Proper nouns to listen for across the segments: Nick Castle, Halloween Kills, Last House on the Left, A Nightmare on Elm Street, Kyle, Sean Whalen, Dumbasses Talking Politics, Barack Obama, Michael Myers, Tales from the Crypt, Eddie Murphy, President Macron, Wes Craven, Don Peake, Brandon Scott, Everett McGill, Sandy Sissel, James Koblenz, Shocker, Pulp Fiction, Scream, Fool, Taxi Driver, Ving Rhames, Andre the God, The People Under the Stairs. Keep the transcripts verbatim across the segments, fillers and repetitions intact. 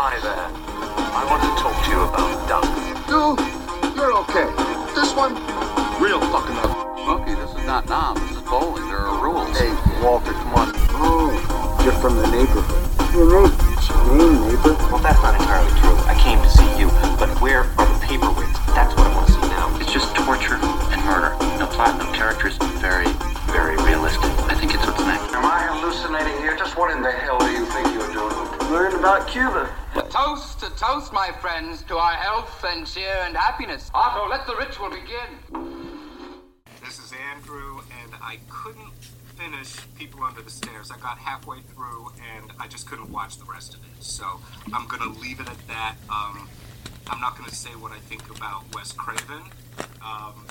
Hi there. I want to talk to you about duck. No, you're okay. This one, real fucking up. Smokey, this is not nom. This is bowling. There are rules. Hey, Walter, come on. Oh, you're from the neighborhood. Your name, your name, neighbor. Well, that's not entirely true. I came to see you, but where are the paperweights? That's what I want to see now. It's just torture and murder. No platinum characters. Very, very realistic. I think it's what's next. Am I hallucinating here? Just what in the hell do you think you're doing? Learn about Cuba. Toast to toast, my friends, to our health and cheer and happiness. Otto, let the ritual begin. This is Andrew, and I couldn't finish People Under the Stairs. I got halfway through, and I just couldn't watch the rest of it. So I'm going to leave it at that. Um, I'm not going to say what I think about Wes Craven. Um,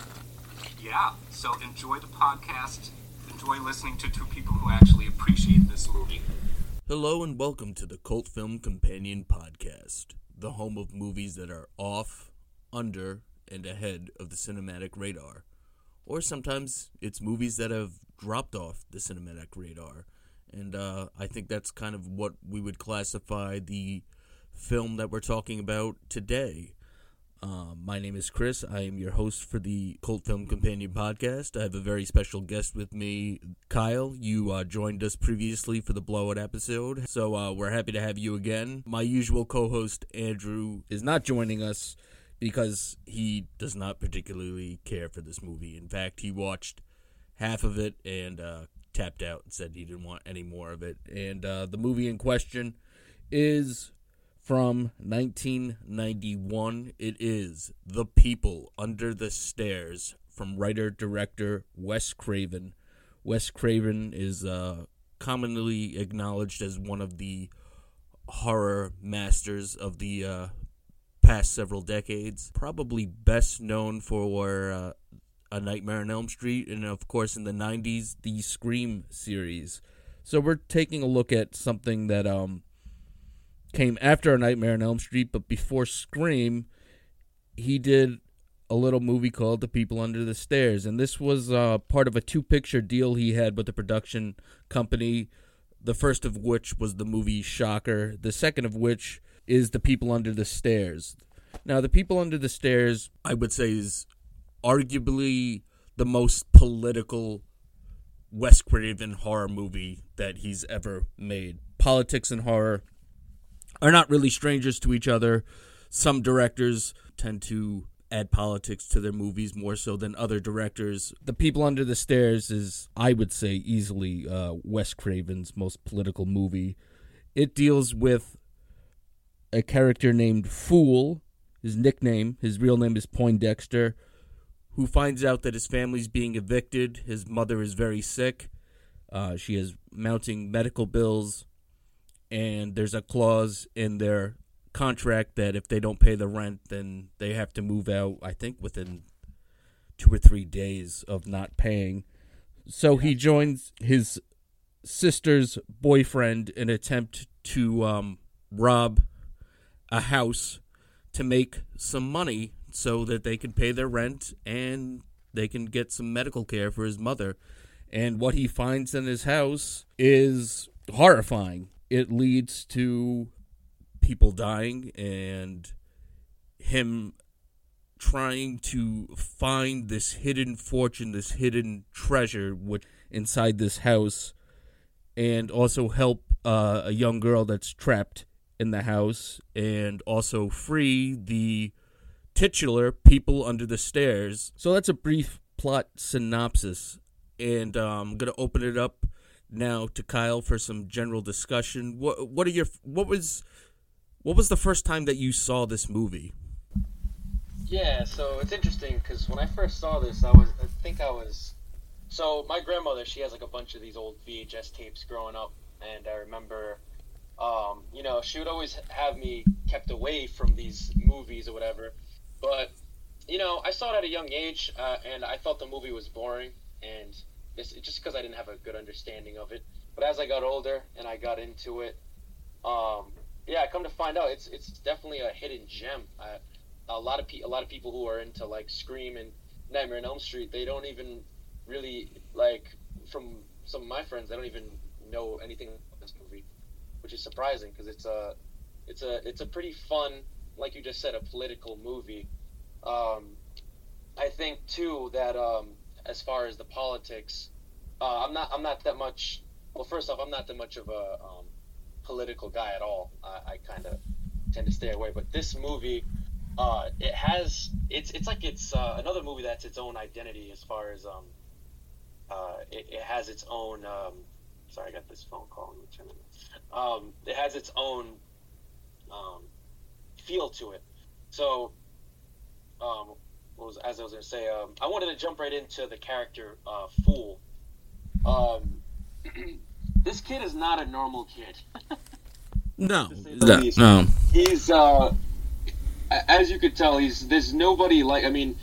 yeah, so enjoy the podcast. Enjoy listening to two people who actually appreciate this movie. Hello and welcome to the Cult Film Companion Podcast, the home of movies that are off, under, and ahead of the cinematic radar. Or sometimes it's movies that have dropped off the cinematic radar. And uh, I think that's kind of what we would classify the film that we're talking about today. Uh, my name is Chris. I am your host for the Cult Film Companion Podcast. I have a very special guest with me, Kyle. You uh, joined us previously for the Blowout episode, so uh, we're happy to have you again. My usual co-host, Andrew, is not joining us because he does not particularly care for this movie. In fact, he watched half of it and uh, tapped out and said he didn't want any more of it. And uh, the movie in question is from nineteen ninety-one, it is The People Under the Stairs from writer-director Wes Craven. Wes Craven is uh, commonly acknowledged as one of the horror masters of the uh, past several decades. Probably best known for uh, A Nightmare on Elm Street and, of course, in the nineties, the Scream series. So we're taking a look at something that um. came after A Nightmare on Elm Street, but before Scream, he did a little movie called The People Under the Stairs, and this was uh, part of a two-picture deal he had with the production company, the first of which was the movie Shocker, the second of which is The People Under the Stairs. Now, The People Under the Stairs, I would say, is arguably the most political Wes Craven horror movie that he's ever made. Politics and horror are not really strangers to each other. Some directors tend to add politics to their movies more so than other directors. The People Under the Stairs is, I would say, easily uh, Wes Craven's most political movie. It deals with a character named Fool, his nickname, his real name is Poindexter, who finds out that his family's being evicted. His mother is very sick. Uh, she has mounting medical bills. And there's a clause in their contract that if they don't pay the rent, then they have to move out, I think, within two or three days of not paying. So he joins his sister's boyfriend in an attempt to um, rob a house to make some money so that they can pay their rent and they can get some medical care for his mother. And what he finds in his house is horrifying. It leads to people dying and him trying to find this hidden fortune, this hidden treasure which inside this house, and also help uh, a young girl that's trapped in the house, and also free the titular People Under the Stairs. So that's a brief plot synopsis, and um, I'm going to open it up now to Kyle for some general discussion. What what are your what was what was the first time that you saw this movie? Yeah, so it's interesting because when I first saw this, I was I think I was so my grandmother, she has like a bunch of these old V H S tapes growing up, and I remember, um, you know, she would always have me kept away from these movies or whatever. But you know, I saw it at a young age, uh, and I thought the movie was boring and. It's just because I didn't have a good understanding of it. But as I got older and I got into it, um, yeah, I come to find out it's it's definitely a hidden gem. I, a lot of pe- a lot of people who are into like Scream and Nightmare on Elm Street, they don't even really like. From some of my friends, they don't even know anything about this movie, which is surprising because it's a it's a it's a pretty fun, like you just said, a political movie. Um, I think too that um, as far as the politics, uh, I'm not I'm not that much. Well, first off, I'm not that much of a um, political guy at all. I, I kind of tend to stay away. But this movie, uh, it has it's it's like it's uh, another movie that's its own identity as far as um, uh, it, it has its own. Um, sorry, I got this phone call. Um, it has its own um, feel to it. So, um, what was as I was going to say, um, I wanted to jump right into the character uh, Fool. Um, this kid is not a normal kid. No, no, no. He's uh, as you could tell, he's there's nobody like. I mean,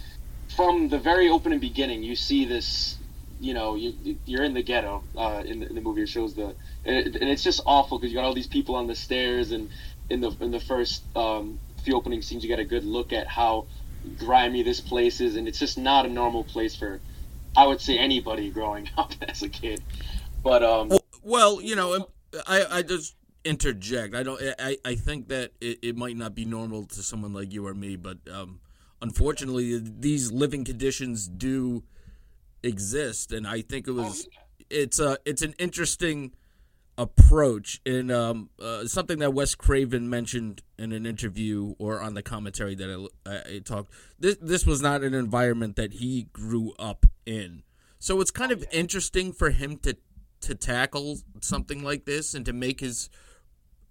from the very opening beginning, you see this. You know, you, you're in the ghetto uh, in, the, in the movie. It shows the, and, it, and it's just awful because you got all these people on the stairs, and in the in the first um, few opening scenes, you got a good look at how grimy this place is, and it's just not a normal place for, I would say, anybody growing up as a kid. But um, well, well, you know, I I just interject. I don't. I, I think that it, it might not be normal to someone like you or me, but um, unfortunately, these living conditions do exist, and I think it was it's a it's an interesting approach, and um uh, something that Wes Craven mentioned in an interview or on the commentary that I, I talked. This this was not an environment that he grew up in, so it's kind of interesting for him to to tackle something like this and to make his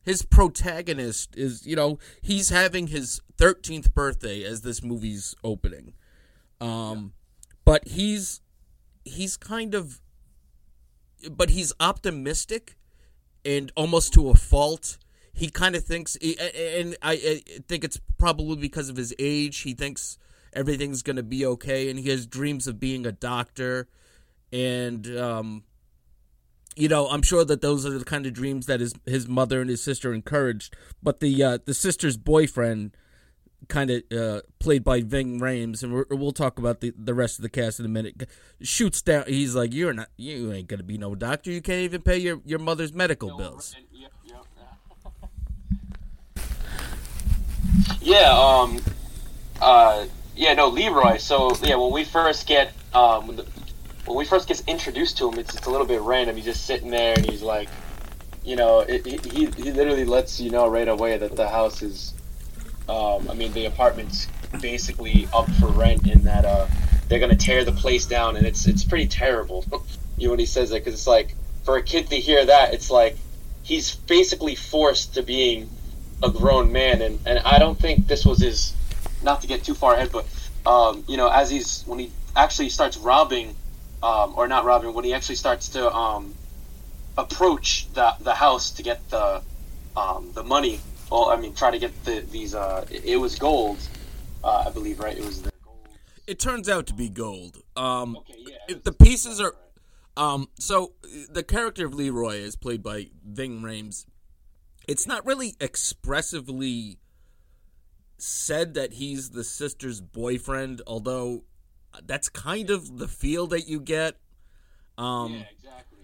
his protagonist is you know he's having his thirteenth birthday as this movie's opening, um, yeah. but he's. He's kind of, but he's optimistic, and almost to a fault. He kind of thinks, and I think it's probably because of his age, he thinks everything's going to be okay, and he has dreams of being a doctor, and, um, you know, I'm sure that those are the kind of dreams that his, his mother and his sister encouraged, but the, uh, the sister's boyfriend, kind of uh, played by Ving Rhames, and we're, we'll talk about the, the rest of the cast in a minute, shoots down. He's like, you're not, you ain't going to be no doctor. You can't even pay your, your mother's medical no, bills. And, yep, yep. yeah, um, uh, yeah, no, Leroy. So, yeah, when we first get, um, when, the, when we first get introduced to him, it's, it's a little bit random. He's just sitting there, and he's like, you know, it, he, he literally lets you know right away that the house is, Um, I mean, the apartment's basically up for rent, in that uh, they're gonna tear the place down, and it's it's pretty terrible. You know, when he says that, because it's like for a kid to hear that, it's like he's basically forced to being a grown man, and, and I don't think this was his. Not to get too far ahead, but um, you know, as he's when he actually starts robbing, um, or not robbing, when he actually starts to um, approach the the house to get the um, the money. Well, I mean, try to get the, these, uh, it was gold, uh, I believe, right? It was the gold. It turns out to be gold. Um, okay, yeah, if the pieces are, um, so the character of Leroy is played by Ving Rhames. It's not really expressively said that he's the sister's boyfriend, although that's kind of the feel that you get. Um, yeah, exactly.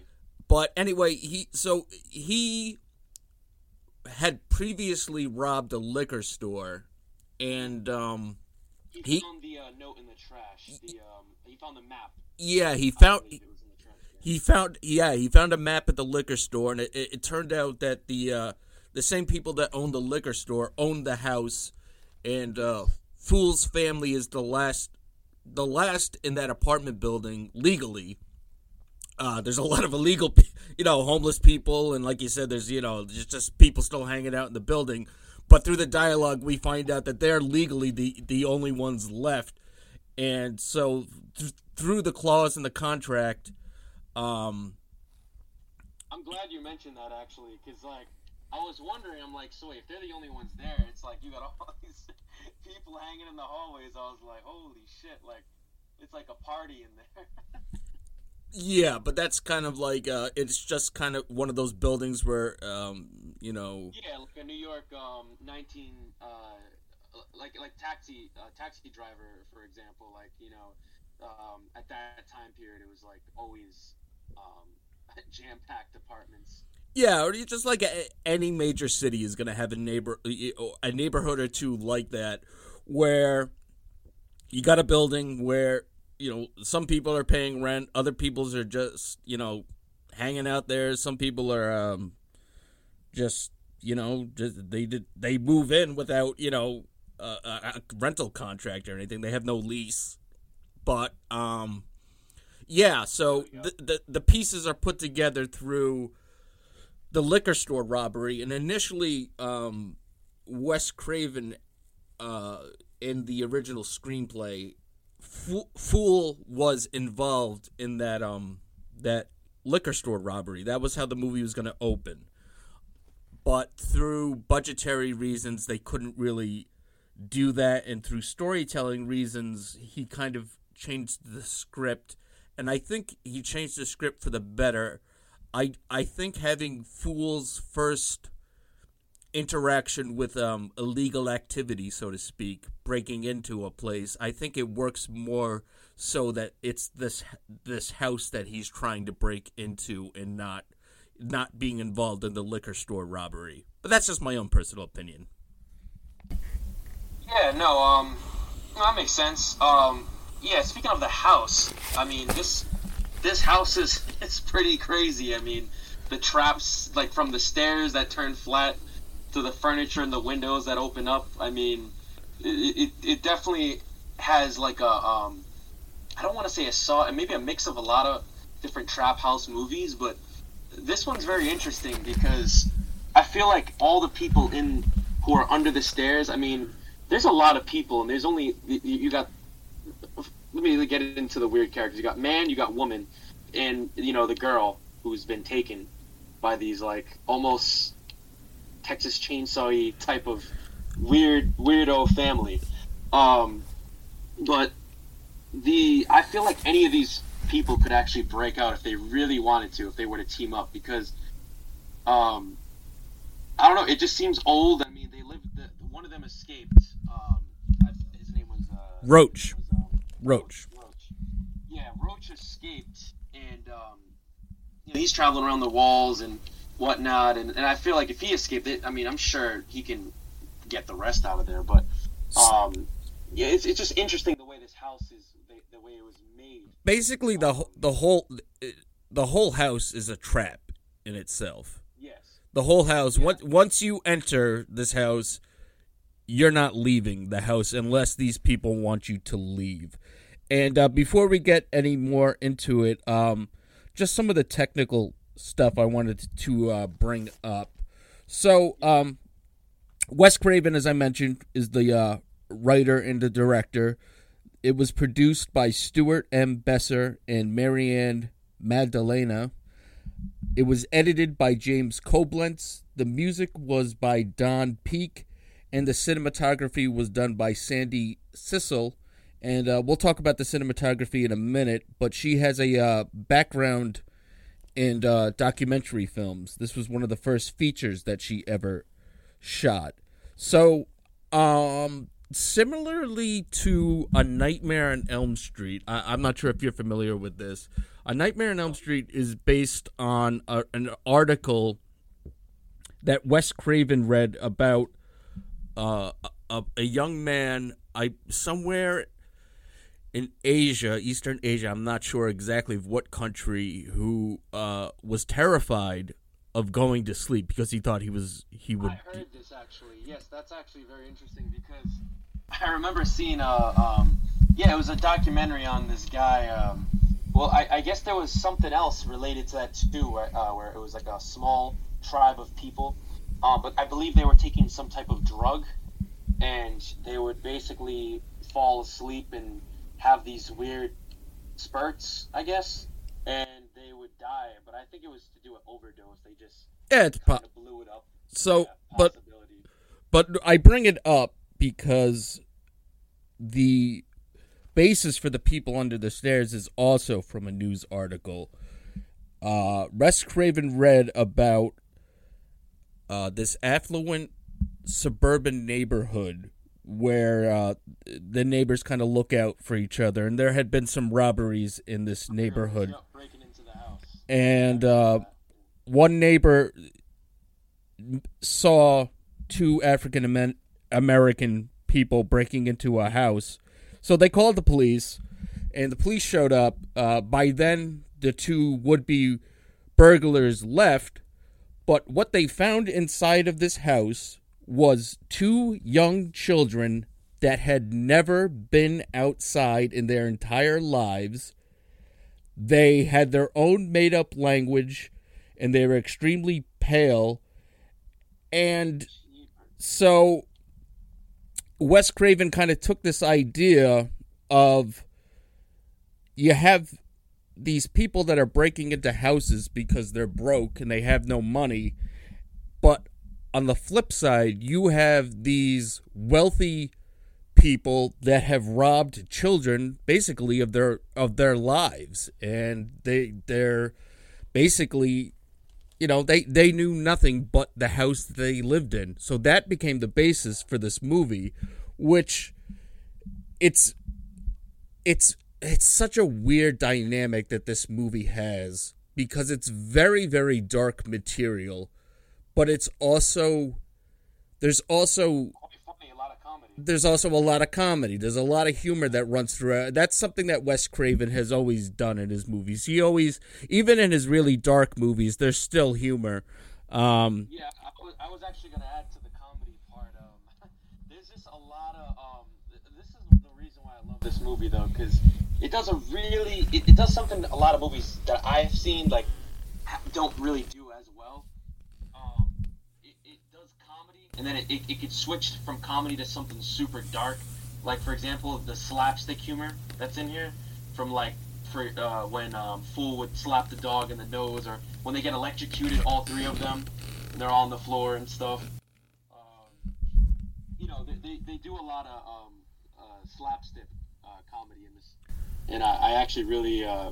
But anyway, he, so he... had previously robbed a liquor store, and um, he, he found the uh, note in the trash. The, um, he found the map. Yeah, he found. He, trash, yeah. he found. Yeah, he found a map at the liquor store, and it, it, it turned out that the uh, the same people that owned the liquor store owned the house, and uh, Fool's family is the last, the last in that apartment building legally. Uh, there's a lot of illegal, you know, homeless people, and like you said, there's, you know, just, just people still hanging out in the building. But through the dialogue, we find out that they're legally the, the only ones left. And so th- through the clause in the contract... Um, I'm glad you mentioned that, actually, because, like, I was wondering, I'm like, so wait, if they're the only ones there, it's like you got all these people hanging in the hallways. I was like, holy shit, like, it's like a party in there. Yeah, but that's kind of like, uh, it's just kind of one of those buildings where, um, you know... Yeah, like a New York um, nineteen, uh, like like Taxi uh, taxi Driver, for example. Like, you know, um, at that time period, it was like always um, jam-packed apartments. Yeah, or just like a, any major city is going to have a neighbor a neighborhood or two like that, where you got a building where, you know, some people are paying rent, other people's are just, you know, hanging out there. Some people are um, just, you know, just, they they move in without, you know, a, a rental contract or anything. They have no lease, but um, yeah. So the, the the pieces are put together through the liquor store robbery, and initially um, Wes Craven uh, in the original screenplay, Fool was involved in that um that liquor store robbery. That was how the movie was going to open, but through budgetary reasons they couldn't really do that, and through storytelling reasons he kind of changed the script, and I think he changed the script for the better. I I think having Fool's first interaction with um, illegal activity, so to speak, breaking into a place, I think it works more so that it's this this house that he's trying to break into, and not not being involved in the liquor store robbery. But that's just my own personal opinion. Yeah, no, um, that makes sense. Um, yeah, speaking of the house, I mean, this... This house is it's pretty crazy. I mean, the traps, like from the stairs that turn flat to the furniture and the windows that open up. I mean, it it, it definitely has like a um, I don't want to say a saw, maybe a mix of a lot of different trap house movies, but this one's very interesting because I feel like all the people in who are under the stairs. I mean, there's a lot of people, and there's only you, you got. Let me get into the weird characters. You got man, you got woman, and, you know, the girl who's been taken by these, like, almost Texas Chainsaw-y type of weird, weirdo family. Um, but the I feel like any of these people could actually break out if they really wanted to, if they were to team up, because, um, I don't know, it just seems old. I mean, they lived, the, one of them escaped. Um, his name was... Uh, Roach. Roach. Roach. Yeah, Roach escaped, and um, you know, he's traveling around the walls and whatnot, and, and I feel like if he escaped, it, I mean, I'm sure he can get the rest out of there, but um, yeah, it's it's just interesting the way this house is, the, the way it was made. Basically, the the whole the whole house is a trap in itself. Yes. The whole house. Yeah. Once once you enter this house, you're not leaving the house unless these people want you to leave. And uh, before we get any more into it, um, just some of the technical stuff I wanted to uh, bring up. So, um, Wes Craven, as I mentioned, is the uh, writer and the director. It was produced by Stuart M. Besser and Marianne Magdalena. It was edited by James Koblenz. The music was by Don Peake. And the cinematography was done by Sandy Sissel. And uh, we'll talk about the cinematography in a minute. But she has a uh, background in uh, documentary films. This was one of the first features that she ever shot. So, um, similarly to A Nightmare on Elm Street, I- I'm not sure if you're familiar with this. A Nightmare on Elm Street is based on a- an article that Wes Craven read about... Uh, a, a young man, I somewhere in Asia, Eastern Asia, I'm not sure exactly what country, who uh, was terrified of going to sleep because he thought he was he would. I heard this actually. Yes, that's actually very interesting because I remember seeing a um, yeah, it was a documentary on this guy. Um, well, I, I guess there was something else related to that too, where, uh, where it was like a small tribe of people. Uh, but I believe they were taking some type of drug, and they would basically fall asleep and have these weird spurts, I guess, and they would die. But I think it was to do an overdose. They just yeah, it's kind po- of blew it up. So, but but I bring it up because the basis for The People Under the Stairs is also from a news article. Uh, Wes Craven read about. Uh, this affluent suburban neighborhood where uh, the neighbors kind of look out for each other, and there had been some robberies in this neighborhood. Breaking into the house. And uh, one neighbor saw two African American people breaking into a house. So they called the police, and the police showed up. Uh, by then, the two would-be burglars left, but what they found inside of this house was two young children that had never been outside in their entire lives. They had their own made-up language, and they were extremely pale. And so Wes Craven kind of took this idea of you have these people that are breaking into houses because they're broke and they have no money, but on the flip side, you have these wealthy people that have robbed children basically of their of their lives, and they they're basically, you know, they they knew nothing but the house they lived in. So that became the basis for this movie, which it's it's it's such a weird dynamic that this movie has, because it's very, very dark material, but it's also there's also There's also a lot of comedy. There's a lot of humor that runs throughout. That's something that Wes Craven has always done in his movies. He always, even in his really dark movies, there's still humor. Um, yeah, I was, I was actually going to add to the comedy part. Um, there's just a lot of, um, this is the reason why I love this movie, though, because it does a really, it, it does something a lot of movies that I've seen, like, don't really do as well. And then it, it, it gets switched from comedy to something super dark. Like, for example, the slapstick humor that's in here from, like, for, uh, when um, Fool would slap the dog in the nose, or when they get electrocuted, all three of them, and they're all on the floor and stuff. Um, you know, they, they, they do a lot of um, uh, slapstick uh, comedy in this. And I, I actually really uh,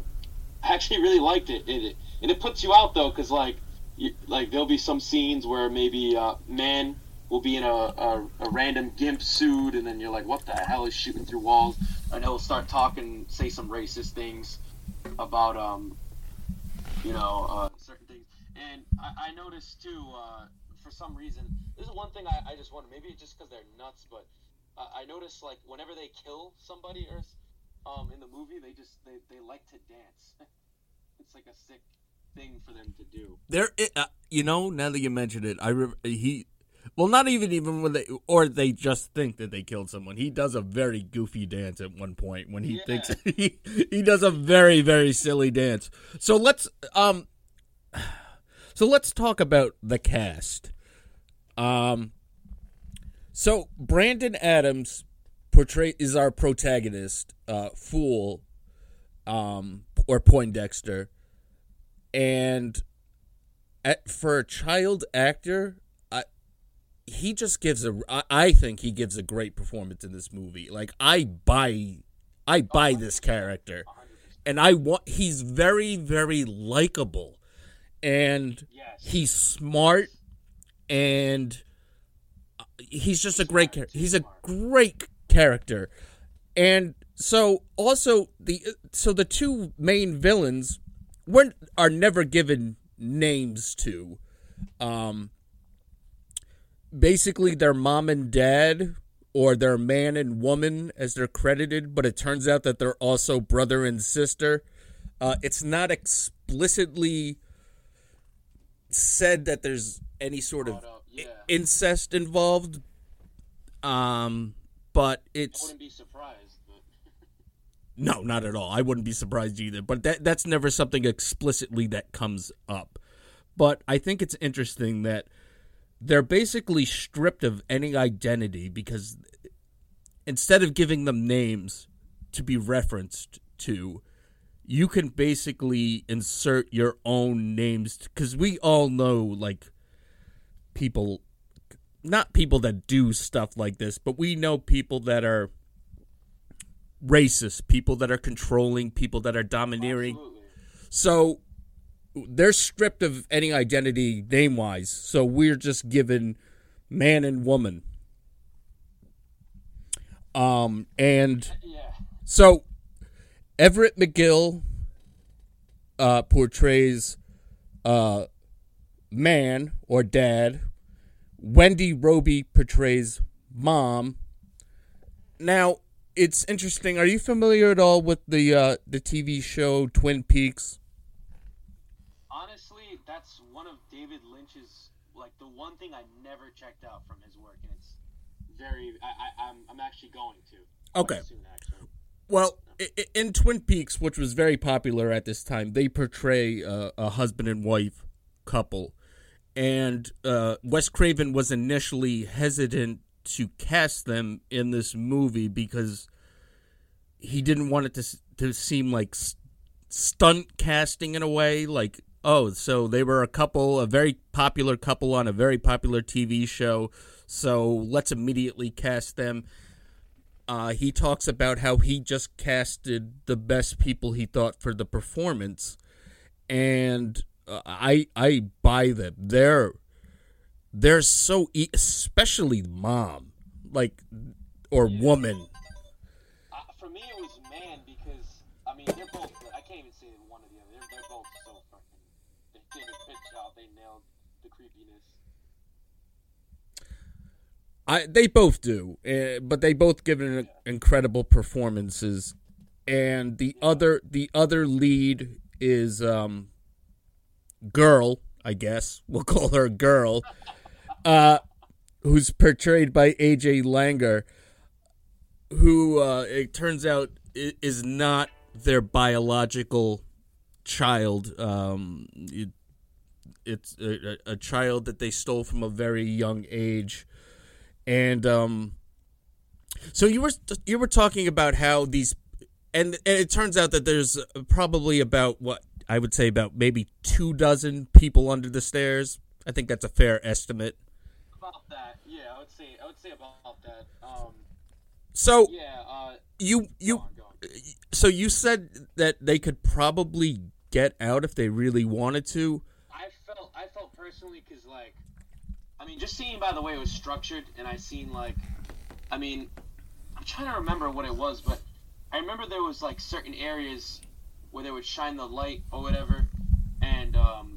I actually really liked it. It, it. And it puts you out, though, because, like, you, like there'll be some scenes where maybe uh, man... will be in a, a, a random gimp suit, and then you're like, what the hell is shooting through walls? And he'll start talking, say some racist things about, um, you know, uh, certain things. And I, I noticed, too, uh, for some reason, this is one thing I, I just wonder, maybe it's just because they're nuts, but uh, I noticed, like, whenever they kill somebody or um, in the movie, they just, they, they like to dance. It's like a sick thing for them to do. There, it, uh, you know, now that you mentioned it, I re- he... Well, not even even when they, or they just think that they killed someone. He does a very goofy dance at one point when he yeah. thinks he, he does a very, very silly dance. So let's um, so let's talk about the cast. Um, so Brandon Adams portray is our protagonist, uh, Fool, um, or Poindexter, and at, for a child actor. He just gives a. I think he gives a great performance in this movie. Like I buy, I buy this character, and I want. He's very, very likable, and he's smart, and he's just a great character. He's a great character, and so also the so the two main villains were are never given names to. Um, Basically, their mom and dad, or their man and woman, as they're credited, but it turns out that they're also brother and sister. Uh, it's not explicitly said that there's any sort of yeah. incest involved, um, but it's... I wouldn't be surprised. But... no, not at all. I wouldn't be surprised either, but that that's never something explicitly that comes up. But I think it's interesting that they're basically stripped of any identity because instead of giving them names to be referenced to, you can basically insert your own names. Because we all know, like, people, not people that do stuff like this, but we know people that are racist, people that are controlling, people that are domineering. Absolutely. So... they're stripped of any identity name-wise, so we're just given man and woman. Um, and yeah. so Everett McGill uh, portrays uh, man or dad. Wendy Robie portrays mom. Now, it's interesting. Are you familiar at all with the uh, the T V show Twin Peaks? Honestly, that's one of David Lynch's, like, the one thing I never checked out from his work, and it's very. I, I, I'm I'm actually going to. Okay. Soon, actually. Well, no. In Twin Peaks, which was very popular at this time, they portray a, a husband and wife couple, and uh, Wes Craven was initially hesitant to cast them in this movie because he didn't want it to to seem like stunt casting in a way, like, oh, so they were a couple, a very popular couple on a very popular T V show, so let's immediately cast them. Uh, he talks about how he just casted the best people he thought for the performance, and uh, I I buy them. They're They're so, e- especially mom, like, or yeah. woman. Uh, for me, it was man because, I mean, they're both, I can't even say one or the other. They're, they're both so fucking, they did a good job. They nailed the creepiness. I, they both do, uh, but they both give an yeah. incredible performances. And the yeah. other, the other lead is, um, girl, I guess. We'll call her girl. Uh, who's portrayed by A J. Langer, who, uh, it turns out, is not their biological child. Um, it, it's a, a child that they stole from a very young age. And um, so you were you were talking about how these... And, and it turns out that there's probably about, what, I would say about maybe two dozen people under the stairs. I think that's a fair estimate. About that, yeah, I would say I would say about that. Um, so yeah, uh, you you go on, go on. So you said that they could probably get out if they really wanted to. I felt I felt personally because, like, I mean, just seeing by the way it was structured, and I seen, like, I mean, I'm trying to remember what it was, but I remember there was, like, certain areas where they would shine the light or whatever, and um.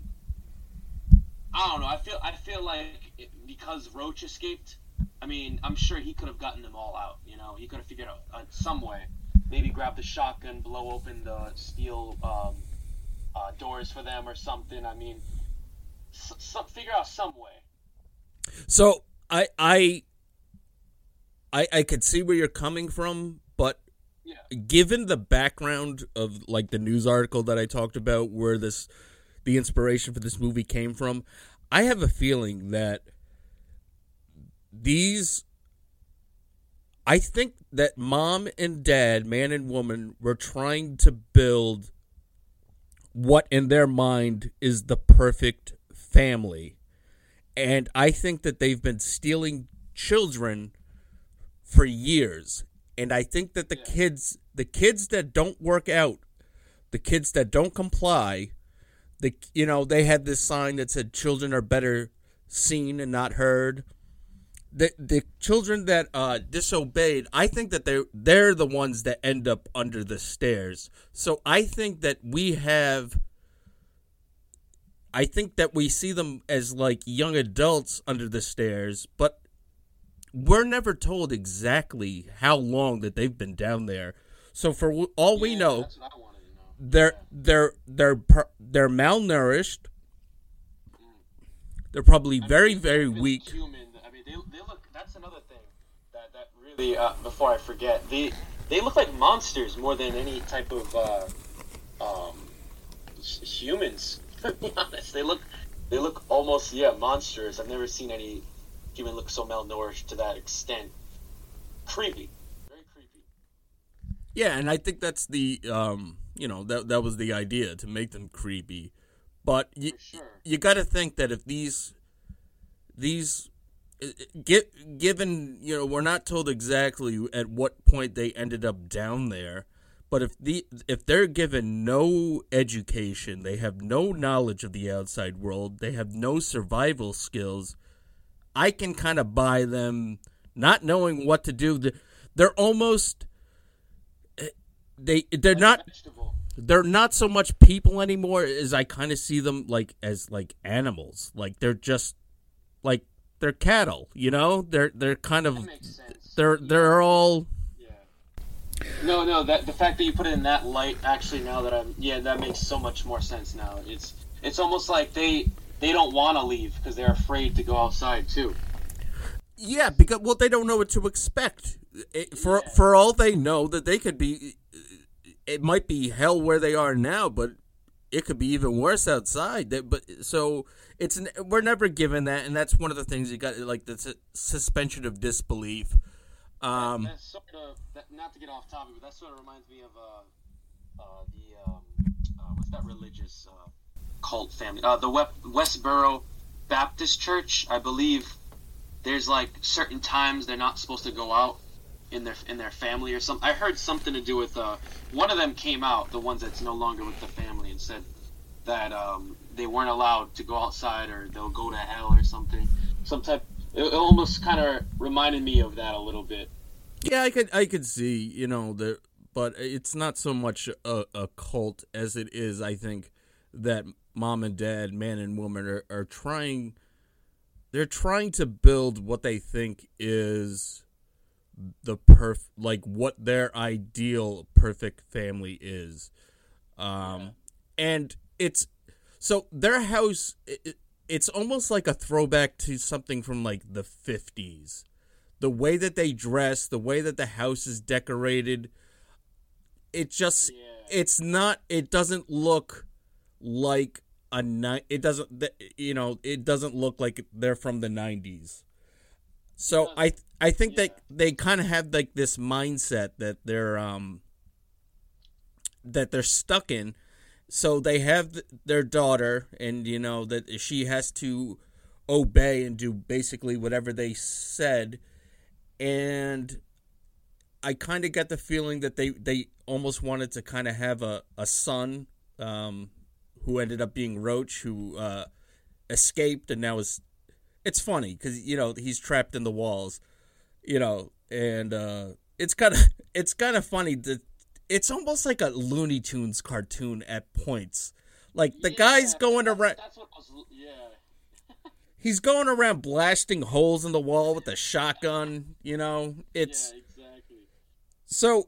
I don't know. I feel I feel like it, because Roach escaped, I mean, I'm sure he could have gotten them all out. You know, he could have figured out uh, some way. Maybe grab the shotgun, blow open the steel um, uh, doors for them or something. I mean, s- s- figure out some way. So I I I, I could see where you're coming from, but yeah. Given the background of, like, the news article that I talked about, where this. The inspiration for this movie came from, I have a feeling that these, I think that mom and dad, man and woman, were trying to build what in their mind is the perfect family. And I think that they've been stealing children for years. And I think that the yeah. kids, the kids that don't work out, the kids that don't comply, The, you know, they had this sign that said children are better seen and not heard. The the children that uh, disobeyed, I think that they're, they're the ones that end up under the stairs. So I think that we have... I think that we see them as, like, young adults under the stairs, but we're never told exactly how long that they've been down there. So for all we yeah, know... That's what I wanted. They're they're they're they're malnourished. They're probably very very weak. Human. I mean, they they look. That's another thing that that really. Uh, before I forget, they they look like monsters more than any type of uh, um, humans. To be honest, they look they look almost yeah monstrous. I've never seen any human look so malnourished to that extent. Creepy. Yeah, and I think that's the, um, you know, that that was the idea, to make them creepy. But you, sure. you got to think that if these, these, get, given, you know, we're not told exactly at what point they ended up down there, but if the if they're given no education, they have no knowledge of the outside world, they have no survival skills, I can kind of buy them not knowing what to do. They're almost... They they're like not they're not so much people anymore as I kind of see them like as like animals. Like they're just like they're cattle, you know? They're they're kind of that makes sense. they're yeah. they're all yeah. No, no, that the fact that you put it in that light actually now that I'm yeah, that makes so much more sense now. It's it's almost like they they don't want to leave because they're afraid to go outside too. Yeah, because well they don't know what to expect. It, for yeah. for all they know that they could be it might be hell where they are now, but it could be even worse outside. They, but so it's we're never given that, and that's one of the things you got like the su- suspension of disbelief. Um, that, that's sort of that, not to get off topic, but that sort of reminds me of uh, uh, the um, uh, what's that religious uh, cult family? Uh, the we- Westboro Baptist Church, I believe. There's like certain times they're not supposed to go out in their in their family or something. I heard something to do with uh, one of them came out, the ones that's no longer with the family, and said that um, they weren't allowed to go outside or they'll go to hell or something. Some type. It, it almost kind of reminded me of that a little bit. Yeah, I could I could see, you know, the but it's not so much a, a cult as it is. I think that mom and dad, man and woman, are, are trying. They're trying to build what they think is. The perf like what their ideal perfect family is, um, yeah. and it's so their house. It, it's almost like a throwback to something from like the fifties. The way that they dress, the way that the house is decorated, it just yeah. it's not. It doesn't look like a night. It doesn't. You know, it doesn't look like they're from the nineties. So I th- I think yeah. that they kind of have like this mindset that they're um that they're stuck in. So they have th- their daughter, and you know that she has to obey and do basically whatever they said. And I kind of get the feeling that they, they almost wanted to kind of have a a son um who ended up being Roach, who uh, escaped and now is. It's funny because, you know, he's trapped in the walls, you know, and uh, it's kind of it's kind of funny. That it's almost like a Looney Tunes cartoon at points. Like the yeah, guy's going that's, around. That's what was, yeah. He's going around blasting holes in the wall with a shotgun. You know, it's yeah, exactly. So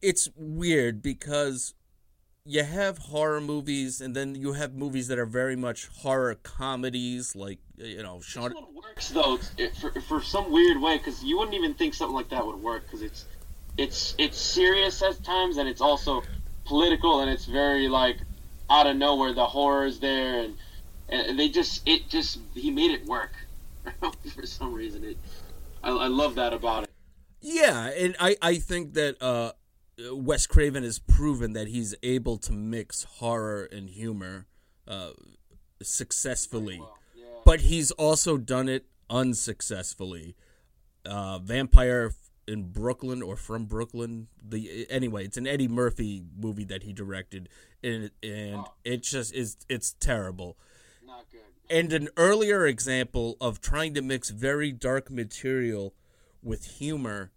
it's weird because you have horror movies, and then you have movies that are very much horror comedies, like, you know, Sean. This one works, though, for, for some weird way, because you wouldn't even think something like that would work, because it's, it's, it's serious at times, and it's also political, and it's very, like, out of nowhere, the horror is there, and, and they just, it just, he made it work. For some reason, it, I, I love that about it. Yeah, and I, I think that, uh, Wes Craven has proven that he's able to mix horror and humor uh, successfully, well, yeah. but he's also done it unsuccessfully. Uh, Vampire in Brooklyn or from Brooklyn, the anyway, it's an Eddie Murphy movie that he directed, and and oh. it just is it's terrible. Not good. And an earlier example of trying to mix very dark material with humor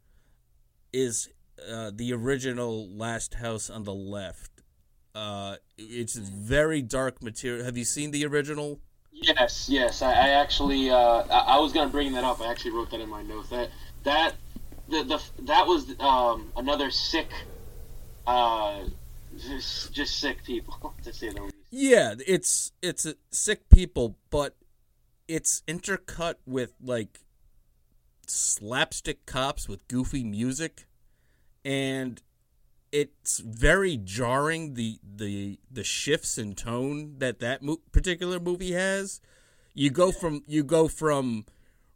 is. Uh, the original Last House on the Left. Uh, it's very dark material. Have you seen the original? Yes, yes. I, I actually, uh, I, I was going to bring that up. I actually wrote that in my notes. That that the, the that was um, another sick, uh, just, just sick people to say the least. Yeah, it's it's a, sick people, but it's intercut with like slapstick cops with goofy music. And it's very jarring, the the the shifts in tone that that mo- particular movie has. You go from you go from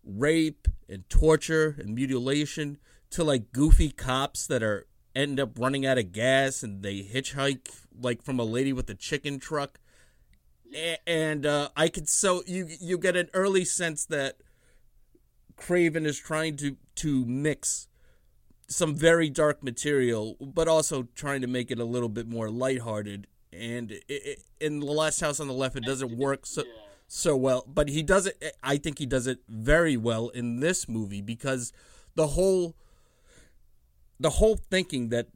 rape and torture and mutilation to like goofy cops that are end up running out of gas and they hitchhike like from a lady with a chicken truck. And, and uh, I could so you you get an early sense that Craven is trying to to mix. Some very dark material, but also trying to make it a little bit more lighthearted. And it, it, in The Last House on the Left, it doesn't work so yeah. so well. But he does it. I think he does it very well in this movie because the whole the whole thinking that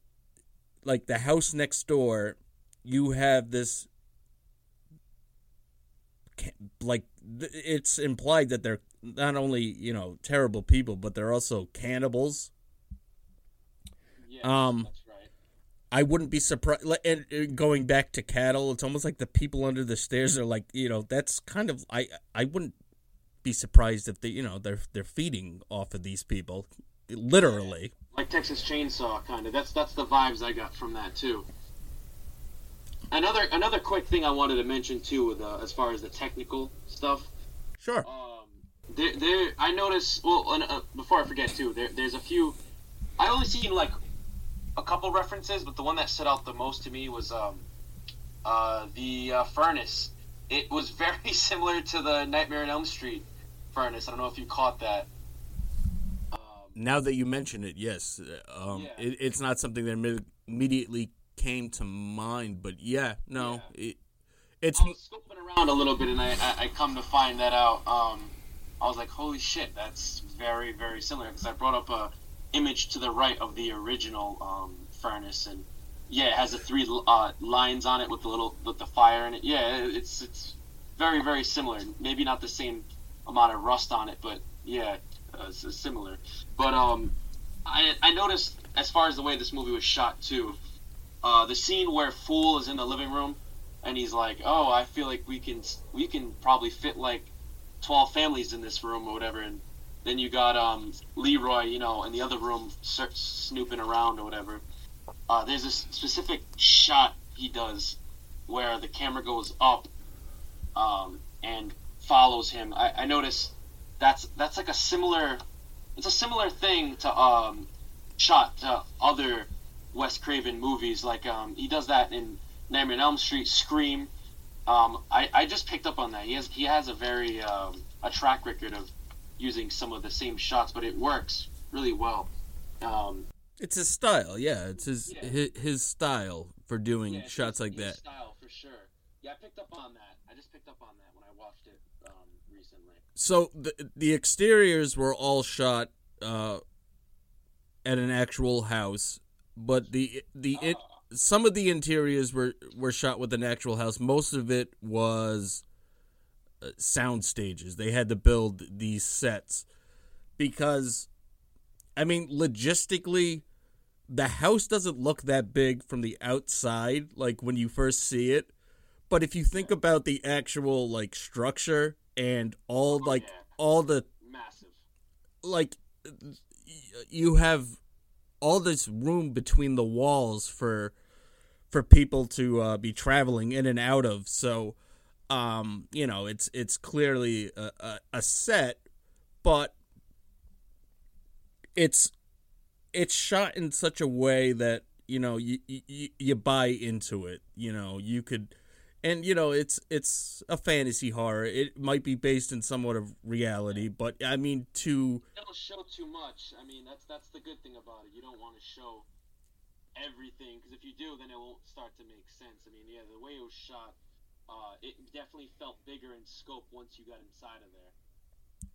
like the house next door you have this, like, it's implied that they're not only, you know, terrible people, but they're also cannibals. Yeah, um, that's right. I wouldn't be surprised. And going back to cattle, it's almost like the people under the stairs are like, you know, that's kind of, I I wouldn't be surprised if they, you know, they're they're feeding off of these people, literally. Like Texas Chainsaw, kind of. That's that's the vibes I got from that too. Another another quick thing I wanted to mention too, with uh, as far as the technical stuff. Sure. Um, there, there. I noticed. Well, uh, before I forget too, there, there's a few. I only seen like a couple references, but the one that stood out the most to me was um, uh, the uh, furnace. It was very similar to the Nightmare on Elm Street furnace. I don't know if you caught that. Um, now that you mention it, yes, um, yeah. it, it's not something that Im- immediately. came to mind, but yeah, no, yeah. It, it's. I was scooping around a little bit, and I, I, I come to find that out. Um, I was like, holy shit, that's very, very similar, because I brought up a image to the right of the original um, furnace, and yeah, it has the three uh, lines on it with the little with the fire in it. Yeah, it's it's very, very similar. Maybe not the same amount of rust on it, but yeah, uh, it's, it's similar. But um, I I noticed as far as the way this movie was shot too. Uh, the scene where Fool is in the living room, and he's like, "Oh, I feel like we can we can probably fit like twelve families in this room or whatever." And then you got um, Leroy, you know, in the other room snooping around or whatever. Uh, there's a specific shot he does where the camera goes up um, and follows him. I, I noticed that's that's like a similar it's a similar thing to um, shot to other Wes Craven movies, like um, he does that in Nightmare on Elm Street, Scream. Um, I, I just picked up on that. He has he has a very um, a track record of using some of the same shots, but it works really well. Um, it's his style, yeah. It's his yeah. His, his style for doing yeah, shots his, like his that. Style for sure. Yeah, I picked up on that. I just picked up on that when I watched it um, recently. So the the exteriors were all shot uh, at an actual house. But the the it, some of the interiors were, were shot with an actual house. Most of it was uh, sound stages. They had to build these sets because, I mean, logistically, the house doesn't look that big from the outside, like when you first see it. But if you think about the actual like structure and all like oh, yeah. all the massive, like you have. all this room between the walls for for people to uh, be traveling in and out of. So, um, you know, it's it's clearly a, a, a set, but it's it's shot in such a way that, you know, you you, you buy into it. You know, you could, and, you know, it's it's a fantasy horror. It might be based in somewhat of reality, but, I mean, to... show too much. I mean, that's that's the good thing about it. You don't want to show everything, because if you do, then it won't start to make sense. I mean, yeah, the way it was shot, uh, it definitely felt bigger in scope once you got inside of there.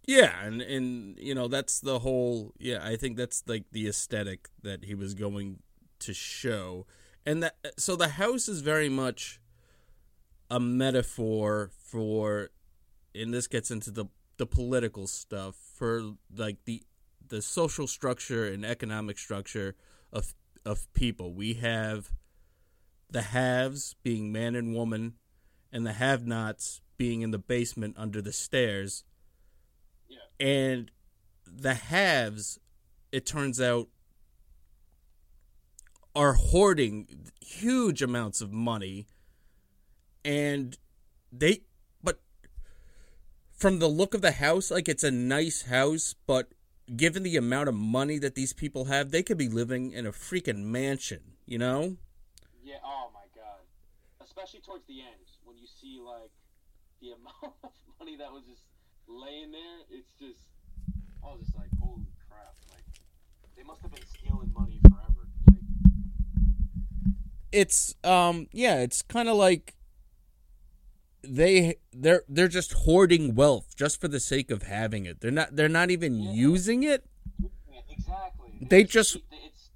Yeah, and, and you know, that's the whole, yeah, I think that's, like, the aesthetic that he was going to show. And that, so the house is very much a metaphor for, and this gets into the the political stuff, for like the the social structure and economic structure of of people. We have the haves being man and woman, and the have-nots being in the basement under the stairs. Yeah. And the haves, it turns out, are hoarding huge amounts of money, and they. From the look of the house, like, it's a nice house, but given the amount of money that these people have, they could be living in a freaking mansion, you know? Yeah, oh my god. Especially towards the end, when you see, like, the amount of money that was just laying there, it's just, I was just like, holy crap, like, they must have been stealing money forever. Like, it's, um, yeah, it's kind of like, They they're they're just hoarding wealth just for the sake of having it. They're not they're not even yeah. using it. Yeah, exactly. They, they just, just it's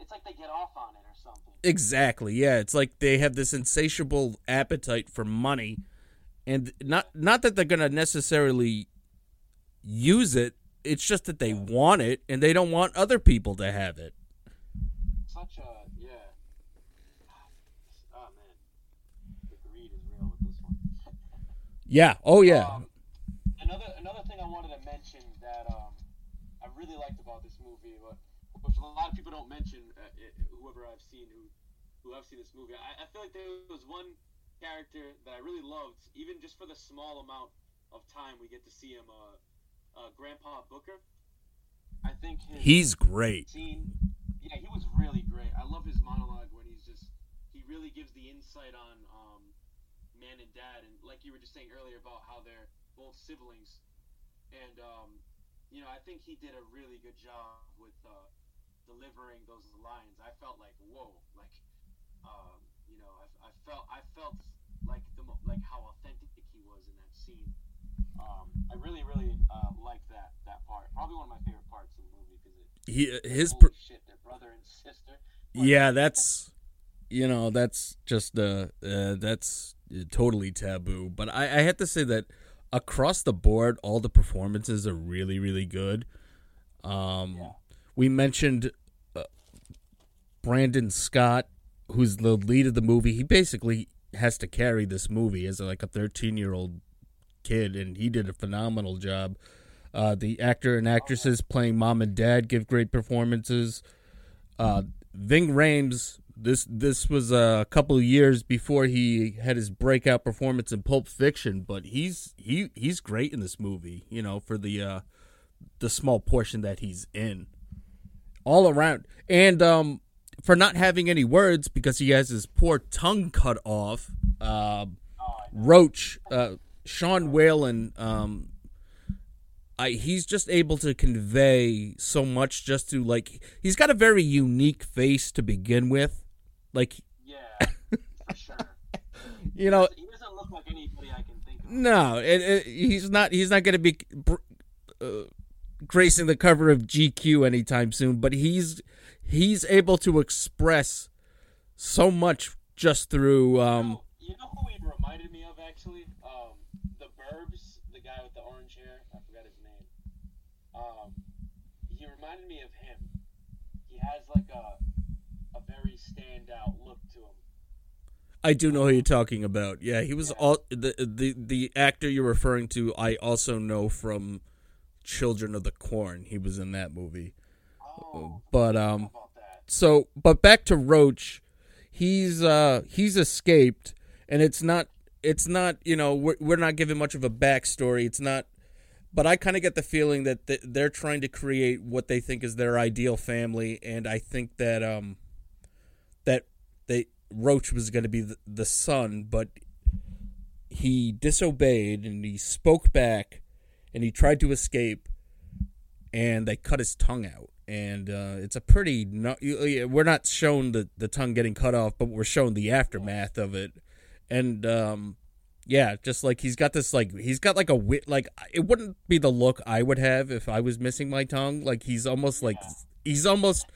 it's like they get off on it or something. Exactly, yeah. It's like they have this insatiable appetite for money, and not not that they're going to necessarily use it, it's just that they want it, and they don't want other people to have it. Such a, yeah. Oh, man. The greed is real with this one. Yeah, oh, yeah. Um, another, another thing I wanted to mention that um, I really liked about this movie, but which a lot of people don't mention, uh, it, whoever I've seen who, who have seen this movie. I, I feel like there was one character that I really loved, even just for the small amount of time we get to see him, uh, uh, Grandpa Booker. I think his he's great. Scene, yeah, he was really great. I love his monologue when he's just, he really gives the insight on um, man and dad, and like you were just saying earlier about how they're both siblings. And, um, you know, I think he did a really good job with uh, delivering those lines. I felt like, whoa, like, um, you know, I, I felt, I felt like the like how authentic he was in that scene. Um, I really, really uh, liked that that part. Probably one of my favorite parts of the movie because it. He, his holy pr- shit, their brother and sister. Like, yeah, that's, you know, that's just uh, uh that's totally taboo. But I, I have to say that across the board, all the performances are really, really good. Um, yeah. We mentioned uh, Brandon Scott, who's the lead of the movie. He basically has to carry this movie as like a thirteen-year-old kid, and he did a phenomenal job. Uh, the actor and actresses playing mom and dad give great performances. Uh, Ving Rhames, this this was a couple of years before he had his breakout performance in Pulp Fiction, but he's he he's great in this movie. You know, for the uh, the small portion that he's in, all around, and um. for not having any words because he has his poor tongue cut off. Uh, Roach, uh, Sean Whalen, um, I, he's just able to convey so much just to, like, he's got a very unique face to begin with. Like, yeah, for sure. You know, he doesn't look like anybody I can think of. No, it, it, he's not, he's not going to be uh, gracing the cover of G Q anytime soon, but he's, He's able to express so much just through. Um, you, know, you know who he reminded me of, actually? Um, the Burbs, the guy with the orange hair. I forgot his name. Um, he reminded me of him. He has like a a very standout look to him. I do know who you're talking about. Yeah, he was yeah. all the the the actor you're referring to. I also know from Children of the Corn. He was in that movie. But um, so but back to Roach, he's uh he's escaped, and it's not it's not you know we're we're not giving much of a backstory. It's not, but I kind of get the feeling that th- they're trying to create what they think is their ideal family, and I think that um that they Roach was going to be the, the son, but he disobeyed and he spoke back, and he tried to escape, and they cut his tongue out. And uh, it's a pretty... No, we're not shown the, the tongue getting cut off, but we're shown the aftermath of it. And, um, yeah, just, like, he's got this, like... He's got, like, a... Like, it wouldn't be the look I would have if I was missing my tongue. Like, he's almost, like... Yeah. He's almost...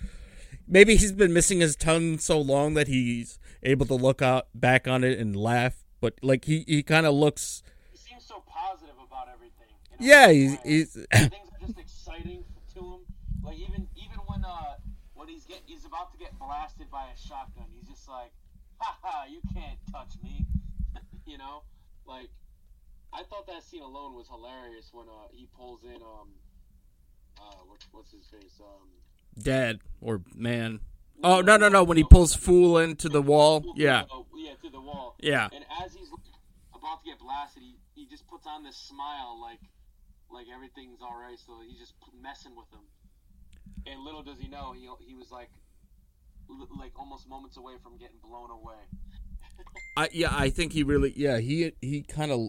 Maybe he's been missing his tongue so long that he's able to look out back on it and laugh. But, like, he, he kind of looks... He seems so positive about everything. You know? Yeah, he's... he's... Things are just exciting to him. Like, even even when uh when he's get he's about to get blasted by a shotgun, he's just like, ha ha, you can't touch me. You know? Like, I thought that scene alone was hilarious when uh he pulls in um uh what, what's his face? Um Dad or man. Oh no no no when he pulls Fool into the wall. Yeah. Yeah, through the wall. Yeah. And as he's about to get blasted, he, he just puts on this smile like like everything's alright, so he's just messing with him. And little does he know, he he was like, like almost moments away from getting blown away. I yeah, I think he really yeah he he kind of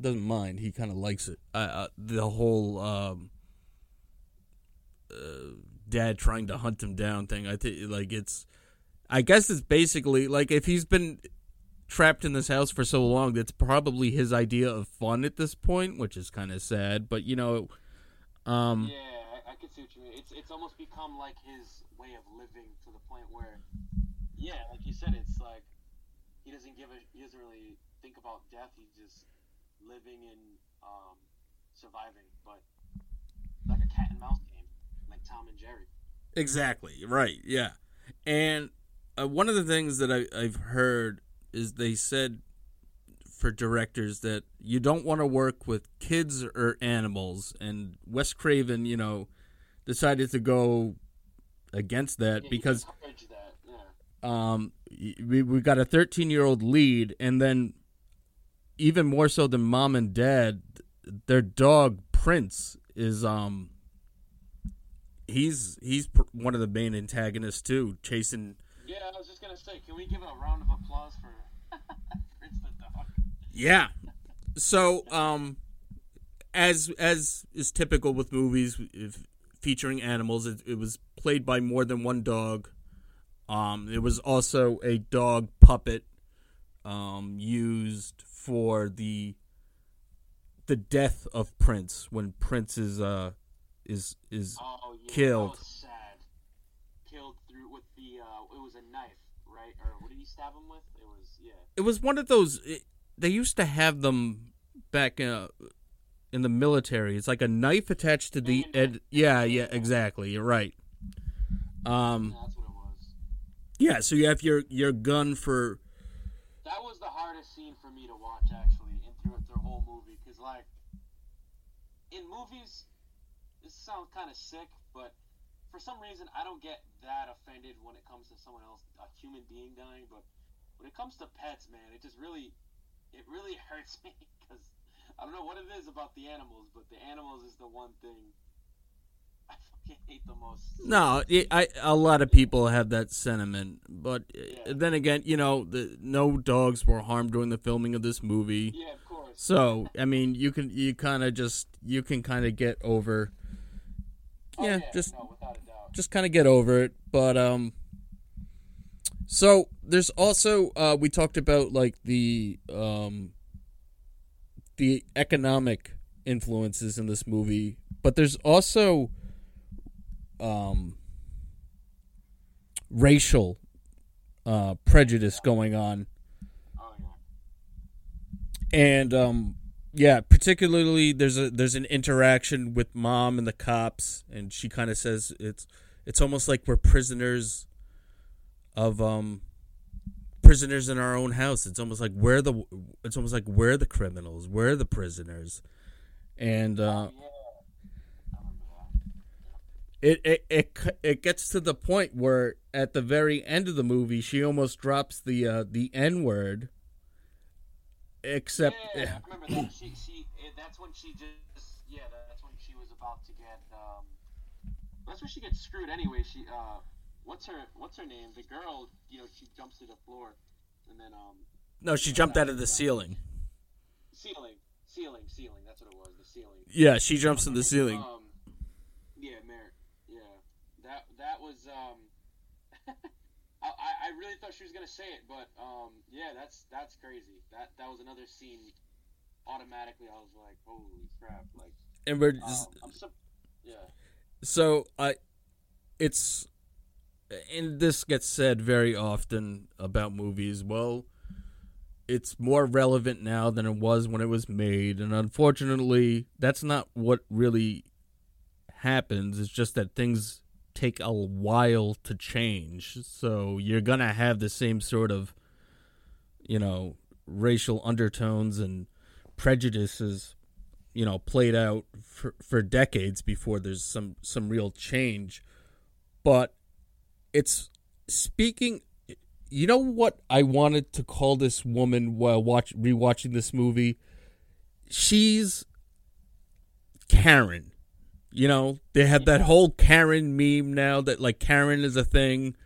doesn't mind. He kind of likes it. Uh, uh, the whole um, uh, dad trying to hunt him down thing. I think like it's, I guess it's basically like if he's been trapped in this house for so long, that's probably his idea of fun at this point, which is kind of sad. But you know, um. Yeah. I can see what you mean. It's it's almost become like his way of living to the point where yeah, like you said, it's like he doesn't give a he doesn't really think about death. He's just living and um, surviving, but like a cat and mouse game, like Tom and Jerry. Exactly right. Yeah, and uh, one of the things that I, I've heard is they said for directors that you don't want to work with kids or animals, and Wes Craven, you know, decided to go against that yeah, because that. Yeah. um we we got a thirteen-year-old lead, and then even more so than mom and dad, their dog Prince is um he's he's one of the main antagonists too, chasing. Yeah, I was just gonna say, can we give a round of applause for Prince the dog? Yeah. So um, as as is typical with movies, if featuring animals, it, it was played by more than one dog. Um, it was also a dog puppet um, used for the the death of Prince when Prince is uh is is oh, yeah, killed. That was sad. Killed through with the uh, it was a knife, right? Or what did he stab him with? It was yeah. It was one of those. It, they used to have them back in. Uh, In the military, it's like a knife attached to the ed- yeah, yeah, exactly. You're right. Um, yeah, that's what it was. Yeah, so you have your your gun for. That was the hardest scene for me to watch, actually, in through the whole movie, because like in movies, this sounds kind of sick, but for some reason, I don't get that offended when it comes to someone else, a human being dying. But when it comes to pets, man, it just really, it really hurts me because. I don't know what it is about the animals, but the animals is the one thing I fucking hate the most. No, it, I a lot of people have that sentiment, but yeah. Then again, you know, the, no dogs were harmed during the filming of this movie. Yeah, of course. So, I mean, you can you kind of just you can kind of get over. Oh, yeah, yeah, just no, without a doubt. Just kind of get over it, but um. So there's also uh, we talked about like the um. the economic influences in this movie, but there's also um, racial uh, prejudice going on. And um, yeah, particularly there's a there's an interaction with mom and the cops, and she kind of says it's it's almost like we're prisoners of um prisoners in our own house. It's almost like we're the it's almost like we're the criminals, we're the prisoners. And uh it it it, it gets to the point where at the very end of the movie she almost drops the uh, the N-word, except yeah, yeah, I remember that. she she that's when she just yeah that's when she was about to get um that's when she gets screwed anyway. She uh What's her What's her name? The girl, you know, she jumps to the floor, and then um. No, she jumped out of the ceiling. Ceiling, ceiling, ceiling. That's what it was. The ceiling. Yeah, she jumps to the ceiling. Um, yeah, Mary. Yeah, that that was um. I I really thought she was gonna say it, but um, yeah, that's that's crazy. That that was another scene. Automatically, I was like, holy crap! Like, and we're just, um, I'm so, yeah. So I, uh, it's. And this gets said very often about movies. Well, it's more relevant now than it was when it was made. And unfortunately, that's not what really happens. It's just that things take a while to change. So you're going to have the same sort of, you know, racial undertones and prejudices, you know, played out for, for decades before there's some, some real change. But it's speaking. You know what I wanted to call this woman while watch rewatching this movie? She's Karen. You know, they have that whole Karen meme now that like Karen is a thing.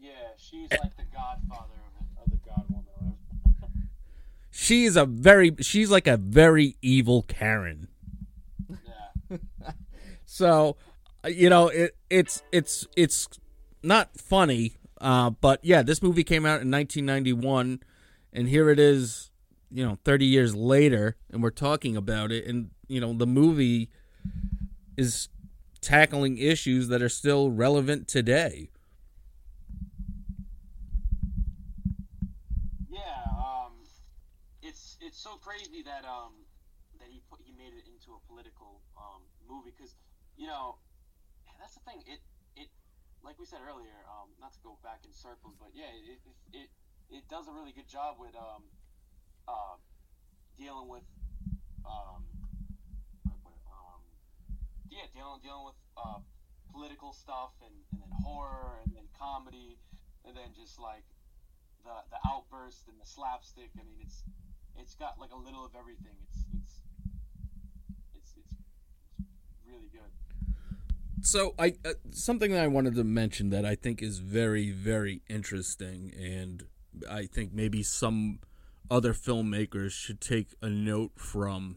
Yeah, she's like the godfather of the, of the godwoman. she's a very. She's like a very evil Karen. Yeah. So, you know, it it's it's it's. Not funny, uh, but yeah, this movie came out in nineteen ninety-one, and here it is, you know, thirty years later, and we're talking about it, and, you know, the movie is tackling issues that are still relevant today. it's so crazy that um that he put, he made it into a political um movie, because, you know, that's the thing. It it like we said earlier, um, not to go back in circles, but yeah, it it it, it does a really good job with um uh, dealing with um um yeah dealing dealing with uh political stuff and, and then horror and then comedy and then just like the the outburst and the slapstick. I mean, it's it's got like a little of everything. It's it's it's it's, it's really good. So I uh, something that I wanted to mention that I think is very, very interesting, and I think maybe some other filmmakers should take a note from.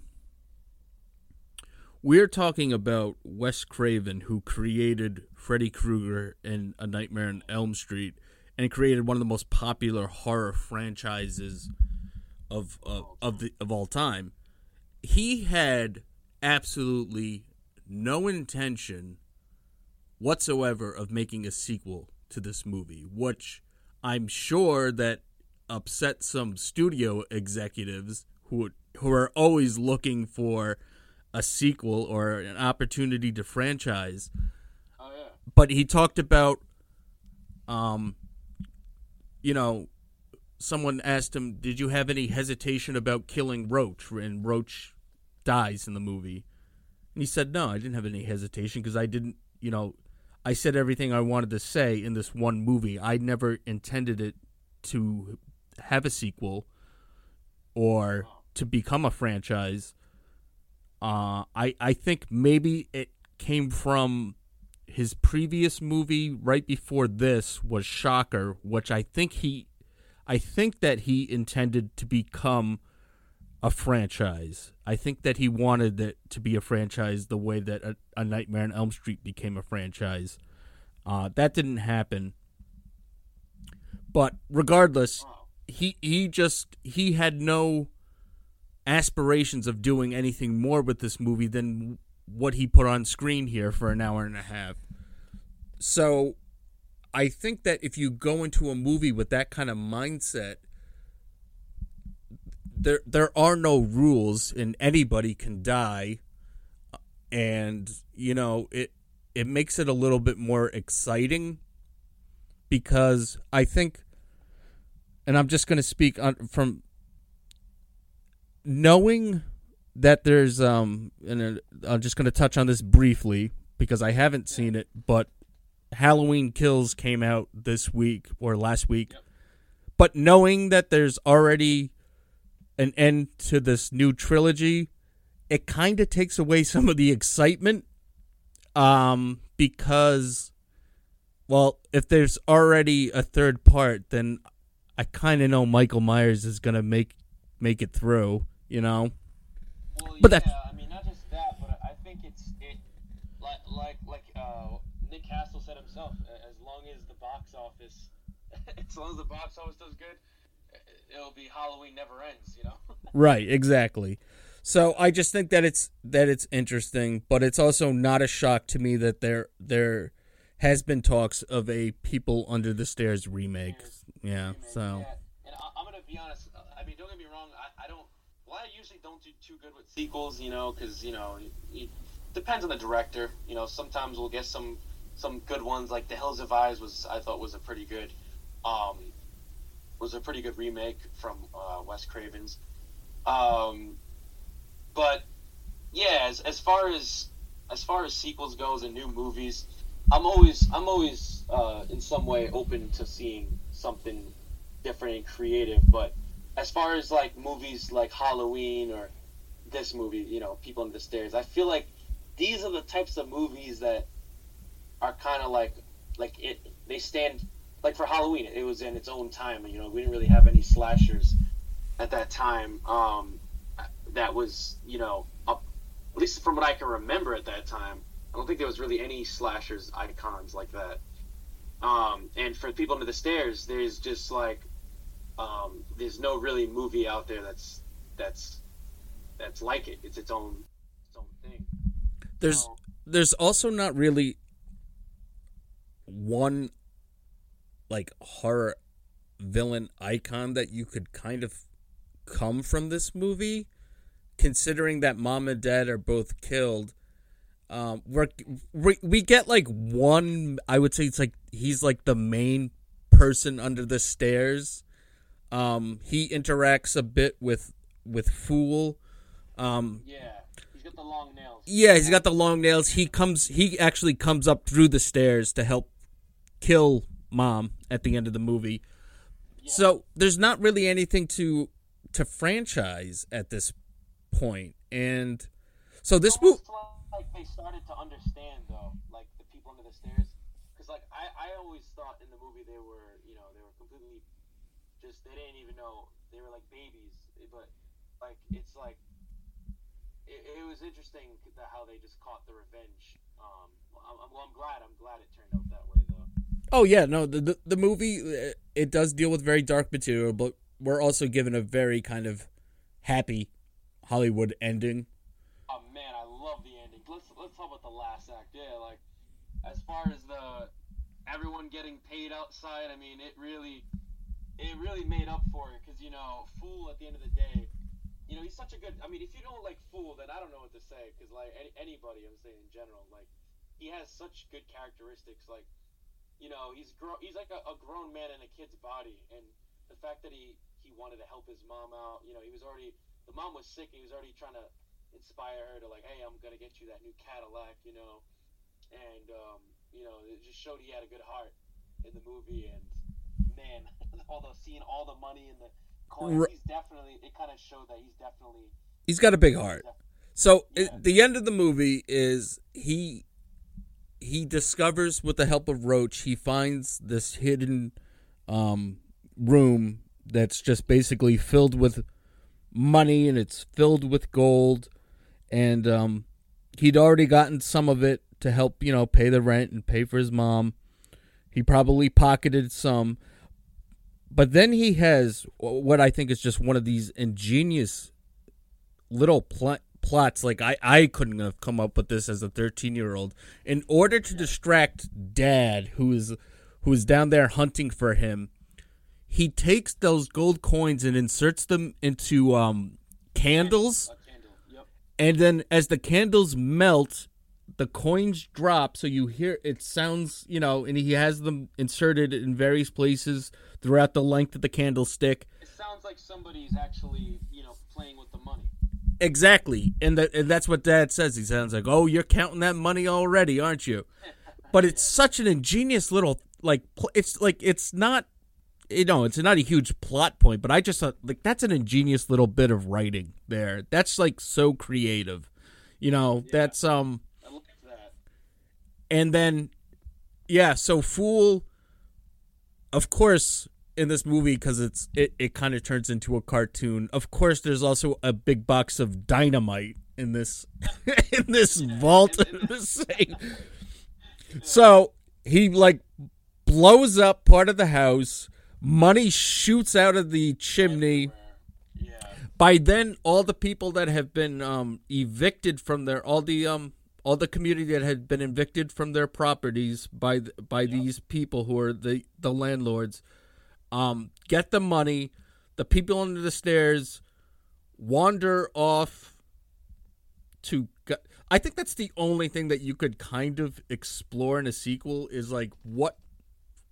We're talking about Wes Craven, who created Freddy Krueger and A Nightmare on Elm Street, and created one of the most popular horror franchises of of, of the of all time. He had absolutely no intention whatsoever of making a sequel to this movie, which I'm sure that upset some studio executives who who are always looking for a sequel or an opportunity to franchise. Oh, yeah. But he talked about, um, you know, someone asked him, did you have any hesitation about killing Roach? And Roach dies in the movie. And he said, no, I didn't have any hesitation because I didn't, you know, I said everything I wanted to say in this one movie. I never intended it to have a sequel or to become a franchise. Uh, I, I think maybe it came from his previous movie right before this was Shocker, which I think he, I think that he intended to become a franchise. I think that he wanted it to be a franchise the way that A, a Nightmare on Elm Street became a franchise. Uh, that didn't happen. But regardless, he, he just, he had no aspirations of doing anything more with this movie than what he put on screen here for an hour and a half. So I think that if you go into a movie with that kind of mindset, there there are no rules and anybody can die, and, you know, it it makes it a little bit more exciting, because I think, and I'm just going to speak on, from knowing that there's, um, and I'm just going to touch on this briefly because I haven't seen it, but Halloween Kills came out this week or last week. Yep. But knowing that there's already an end to this new trilogy, it kind of takes away some of the excitement, um, because, well, if there's already a third part, then I kind of know Michael Myers is going to make make it through. You know, well, but yeah, that's... I mean, not just that, but I think it's it like like like uh, Nick Castle said himself. As long as the box office, as long as the box office does good, it'll be Halloween never ends. You know, right? Exactly. So I just think that it's that it's interesting, but it's also not a shock to me that there there has been talks of a People Under the Stairs remake. Yeah. Remake, so. Yeah. And I, I'm gonna be honest. I mean, don't get me wrong. I, I don't. Well, I usually don't do too good with sequels, you know, because, you know, it, it depends on the director. You know, sometimes we'll get some some good ones, like The Hills Have Eyes was, I thought, was a pretty good, um, was a pretty good remake from uh, Wes Craven's. Um, but yeah, as, as far as as far as sequels goes and new movies, I'm always I'm always uh, in some way open to seeing something different and creative, but. As far as, like, movies like Halloween or this movie, you know, People Under the Stairs, I feel like these are the types of movies that are kind of like, like, it. They stand, like, for Halloween, it was in its own time, you know, we didn't really have any slashers at that time, um, that was, you know, up, at least from what I can remember at that time, I don't think there was really any slashers icons like that, um, and for People Under the Stairs, there's just, like, Um, there's no really movie out there that's that's that's like it. It's its own its own thing. There's um, there's also not really one like horror villain icon that you could kind of come from this movie, considering that mom and dad are both killed. Um, we're, we we get like one. I would say it's like he's like the main person under the stairs. Um, he interacts a bit with with Fool. Um, yeah, he's got the long nails. Yeah, he's got the long nails. He comes. He actually comes up through the stairs to help kill mom at the end of the movie. Yeah. So there's not really anything to to franchise at this point, and so this movie. Like they started to understand though, like the people under the stairs, because like I, I always thought in the movie they were, you know, they were completely just they didn't even know they were like babies, but like it's like it, it was interesting that how they just caught the revenge. Um, I'm, well, I'm glad, I'm glad it turned out that way though. Oh yeah, no, the the, the movie it does deal with very dark material, but we're also given a very kind of happy Hollywood ending. Oh man, I love the ending. Let's let's talk about the last act. Yeah, like as far as the everyone getting paid outside, I mean, it really it really made up for it because you know, Fool at the end of the day, you know, he's such a good. I mean, if you don't like Fool, then I don't know what to say because like any, anybody, I'm saying in general, like he has such good characteristics. Like you know, he's grow he's like a, a grown man in a kid's body, and the fact that he he wanted to help his mom out, you know, he was already the mom was sick, and he was already trying to inspire her to like, hey, I'm gonna get you that new Cadillac, you know, and um, you know, it just showed he had a good heart in the movie, and man, all the seeing all the money in the coins, he's definitely it kind of showed that he's definitely he's got a big heart. So yeah. It, the end of the movie is he he discovers with the help of Roach, he finds this hidden um room that's just basically filled with money and it's filled with gold. And um, he'd already gotten some of it to help, you know, pay the rent and pay for his mom. He probably pocketed some. But then he has what I think is just one of these ingenious little pl- plots. Like, I, I couldn't have come up with this as a thirteen-year-old. In order to distract Dad, who is, who is down there hunting for him, he takes those gold coins and inserts them into um, candles. A candle, yep. And then as the candles melt, the coins drop. So you hear it sounds, you know, and he has them inserted in various places throughout the length of the candlestick. It sounds like somebody's actually, you know, playing with the money. Exactly. And, the, and that's what Dad says. He sounds like, oh, you're counting that money already, aren't you? But it's such an ingenious little, like, it's like, it's not. You know, it's not a huge plot point, but I just thought, like, that's an ingenious little bit of writing there. That's, like, so creative. You know, yeah, that's, um... I like that. And then, yeah, so Fool, of course, in this movie, because it's it, it kind of turns into a cartoon, of course, there's also a big box of dynamite in this, in this vault. In this safe. So, he, like, blows up part of the house. Money shoots out of the chimney. Yeah. By then, all the people that have been um, evicted from their all the um all the community that had been evicted from their properties by the, by yep. these people who are the, the landlords, um get the money. The people under the stairs wander off to. I think that's the only thing that you could kind of explore in a sequel is like what.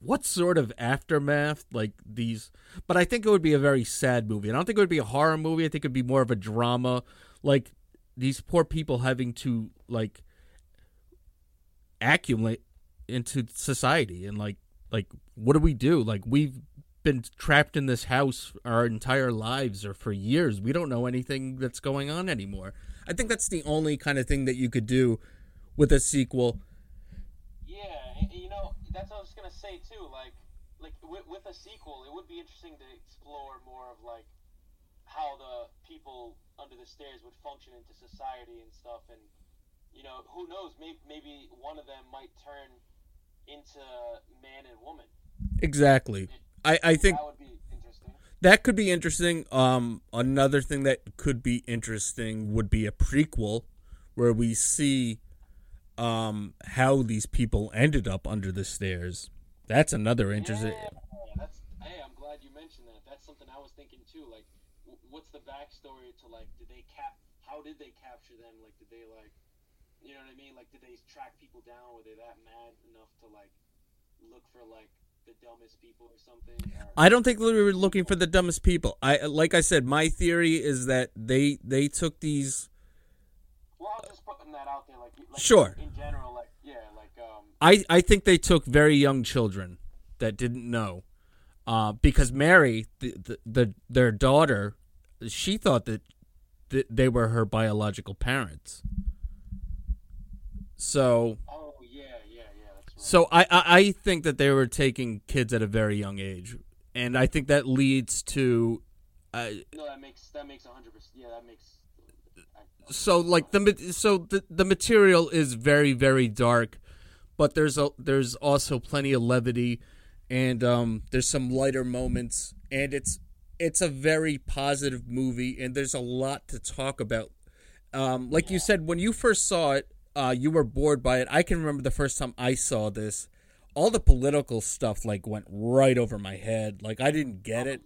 What sort of aftermath, like these... But I think it would be a very sad movie. I don't think it would be a horror movie. I think it would be more of a drama. Like, these poor people having to, like, accumulate into society. And, like, like what do we do? Like, we've been trapped in this house our entire lives or for years. We don't know anything that's going on anymore. I think that's the only kind of thing that you could do with a sequel. Yeah, you know... That's what I was going to say, too, like, like with, with a sequel, it would be interesting to explore more of, like, how the people under the stairs would function into society and stuff, and, you know, who knows, maybe, maybe one of them might turn into man and woman. Exactly. It, I, I think that would be interesting. That could be interesting. Um, another thing that could be interesting would be a prequel where we see... Um, how these people ended up under the stairs. That's another interesting... Yeah, that's, hey, I'm glad you mentioned that. That's something I was thinking, too. Like, what's the backstory to, like, did they cap? How did they capture them? Like, did they, like, you know what I mean? Like, did they track people down? Were they that mad enough to, like, look for, like, the dumbest people or something? Or- I don't think we were looking for the dumbest people. I like I said, my theory is that they they took these. Well, I was just putting that out there, like, like sure. In general, like, yeah, like. Um, I I think they took very young children that didn't know, uh, because Mary, the, the the their daughter, she thought that th- they were her biological parents. So. Oh yeah, yeah, yeah. That's right. So I, I I think that they were taking kids at a very young age, and I think that leads to. Uh, no, that makes that makes a hundred percent. Yeah, that makes. So like the so the, the material is very, very dark, but there's a there's also plenty of levity, and um, there's some lighter moments, and it's it's a very positive movie, and there's a lot to talk about. Um, like you said, when you first saw it, uh, you were bored by it. I can remember the first time I saw this, all the political stuff like went right over my head. Like I didn't get it.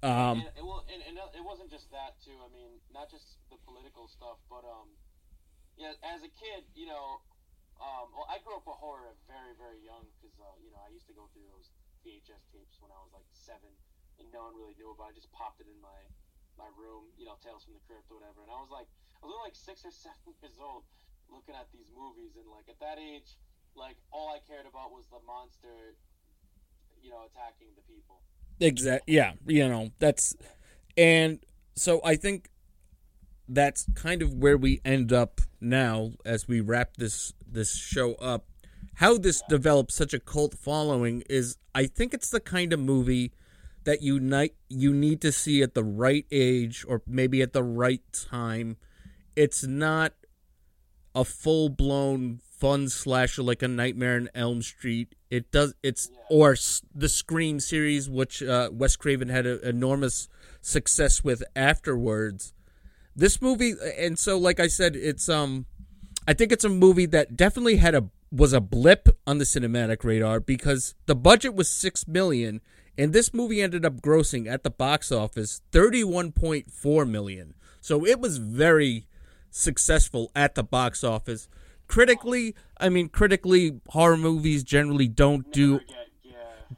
Um, and, and, well, and, and it wasn't just that too. I mean, not just the political stuff, but um, yeah. As a kid, you know, um, well, I grew up with horror very, very young because uh, you know, I used to go through those V H S tapes when I was like seven, and no one really knew about it. I just popped it in my my room, you know, Tales from the Crypt or whatever. And I was like, I was only like six or seven years old, looking at these movies, and like at that age, like all I cared about was the monster, you know, attacking the people. Exactly. Yeah, you know, that's, and so I think that's kind of where we end up now as we wrap this this show up. How this developed such a cult following is, I think it's the kind of movie that you ni- you need to see at the right age or maybe at the right time. It's not a full blown fun slasher like A Nightmare on Elm Street. It does. It's or the Scream series, which uh, Wes Craven had a, enormous success with afterwards. This movie, and so like I said, it's um, I think it's a movie that definitely had a was a blip on the cinematic radar because the budget was six million, and this movie ended up grossing at the box office thirty-one point four million. So it was very successful at the box office. Critically, I mean, critically, horror movies generally don't do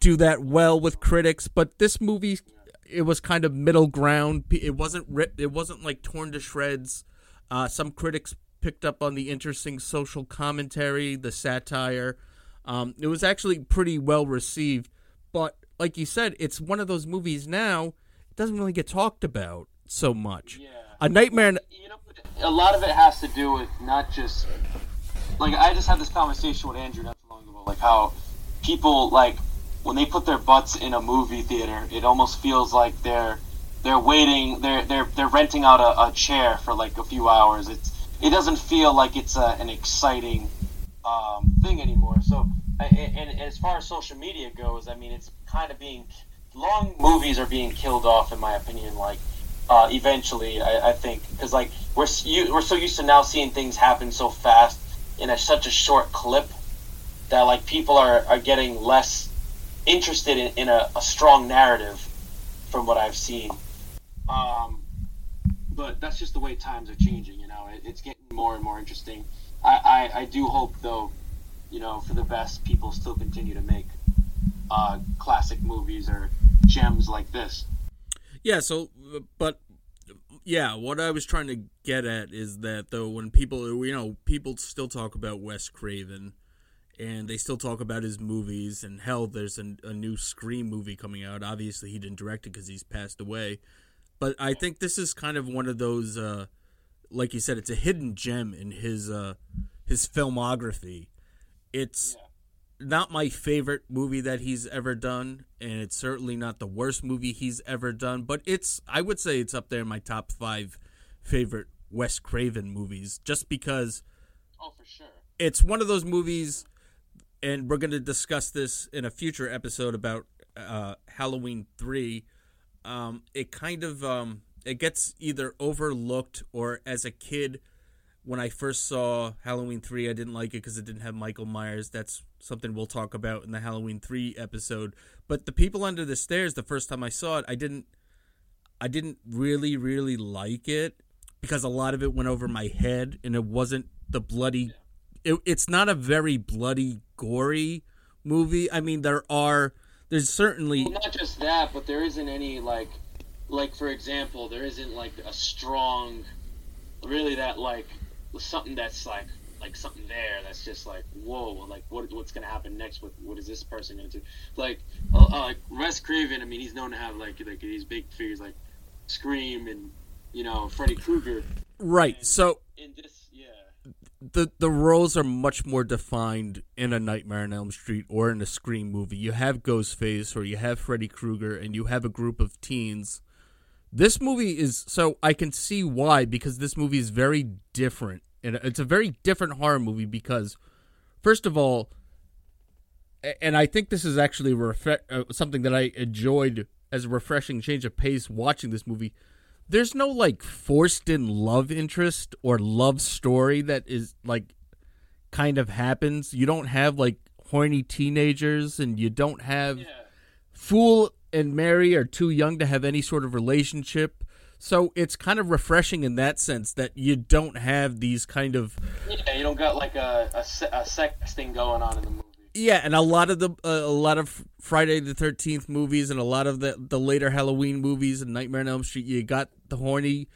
do that well with critics. But this movie, it was kind of middle ground. It wasn't ripped, it wasn't like torn to shreds. Uh, some critics picked up on the interesting social commentary, the satire. Um, it was actually pretty well received. But like you said, it's one of those movies now. It doesn't really get talked about so much. Yeah. A Nightmare. In- you know, a lot of it has to do with not just. Like, I just had this conversation with Andrew not too long ago, like how people, like, when they put their butts in a movie theater, it almost feels like they're they're waiting, they're they're they're renting out a, a chair for like a few hours. It's it doesn't feel like it's a, an exciting um, thing anymore. So, and, and as far as social media goes, I mean, it's kind of being long movies are being killed off, in my opinion. Like. Uh, eventually, I, I think, because like we're you, we're so used to now seeing things happen so fast in a, such a short clip that like people are, are getting less interested in, in a, a strong narrative, from what I've seen. Um, but that's just the way times are changing. You know, it, it's getting more and more interesting. I, I, I do hope though, you know, for the best, people still continue to make uh, classic movies or gems like this. Yeah, so, but, yeah, what I was trying to get at is that, though, when people, you know, people still talk about Wes Craven, and they still talk about his movies, and hell, there's a, a new Scream movie coming out. Obviously, he didn't direct it because he's passed away, but I think this is kind of one of those, uh, like you said, it's a hidden gem in his, uh, his filmography. It's... Yeah. Not my favorite movie that he's ever done, and it's certainly not the worst movie he's ever done, but it's I would say it's up there in my top five favorite Wes Craven movies, just because oh, for sure. It's one of those movies, and we're going to discuss this in a future episode about uh, Halloween three. Um, it kind of um, it gets either overlooked, or as a kid, when I first saw Halloween three, I didn't like it because it didn't have Michael Myers. That's something we'll talk about in the Halloween three episode. But The People Under the Stairs, the first time I saw it, I didn't I didn't really, really like it because a lot of it went over my head, and it wasn't the bloody... It, it's not a very bloody, gory movie. I mean, there are... There's certainly... Well, not just that, but there isn't any, like... Like, for example, there isn't, like, a strong... Really that, like... Something that's, like... Like, something there that's just like, whoa, like, what what's going to happen next? What, what is this person going to do? Like, uh, like Wes Craven, I mean, he's known to have, like, like these big figures like Scream and, you know, Freddy Krueger. Right, and, so in this, yeah. the, the roles are much more defined in A Nightmare on Elm Street or in a Scream movie. You have Ghostface or you have Freddy Krueger and you have a group of teens. This movie is, so I can see why, because this movie is very different. And it's a very different horror movie because, first of all, and I think this is actually refre- uh, something that I enjoyed as a refreshing change of pace watching this movie, there's no, like, forced-in love interest or love story that is, like, kind of happens. You don't have, like, horny teenagers, and you don't have... Yeah. Fool and Mary are too young to have any sort of relationship. So it's kind of refreshing in that sense that you don't have these kind of... Yeah, you don't got like a, a, a sex thing going on in the movie. Yeah, and a lot of the uh, a lot of Friday the thirteenth movies and a lot of the, the later Halloween movies and Nightmare on Elm Street, you got the horny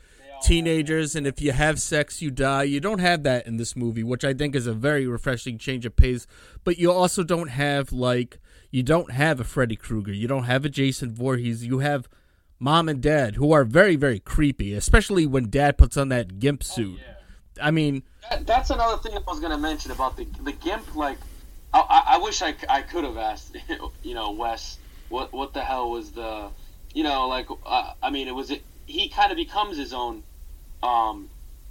teenagers, and if you have sex, you die. You don't have that in this movie, which I think is a very refreshing change of pace. But you also don't have, like, you don't have a Freddy Krueger. You don't have a Jason Voorhees. You have... Mom and Dad, who are very, very creepy, especially when Dad puts on that gimp suit. Oh, yeah. I mean... That, that's another thing I was going to mention about the the gimp, like, I, I wish I, I could have asked, you know, Wes, what what the hell was the, you know, like, uh, I mean, it was, it, he kind of becomes his own um,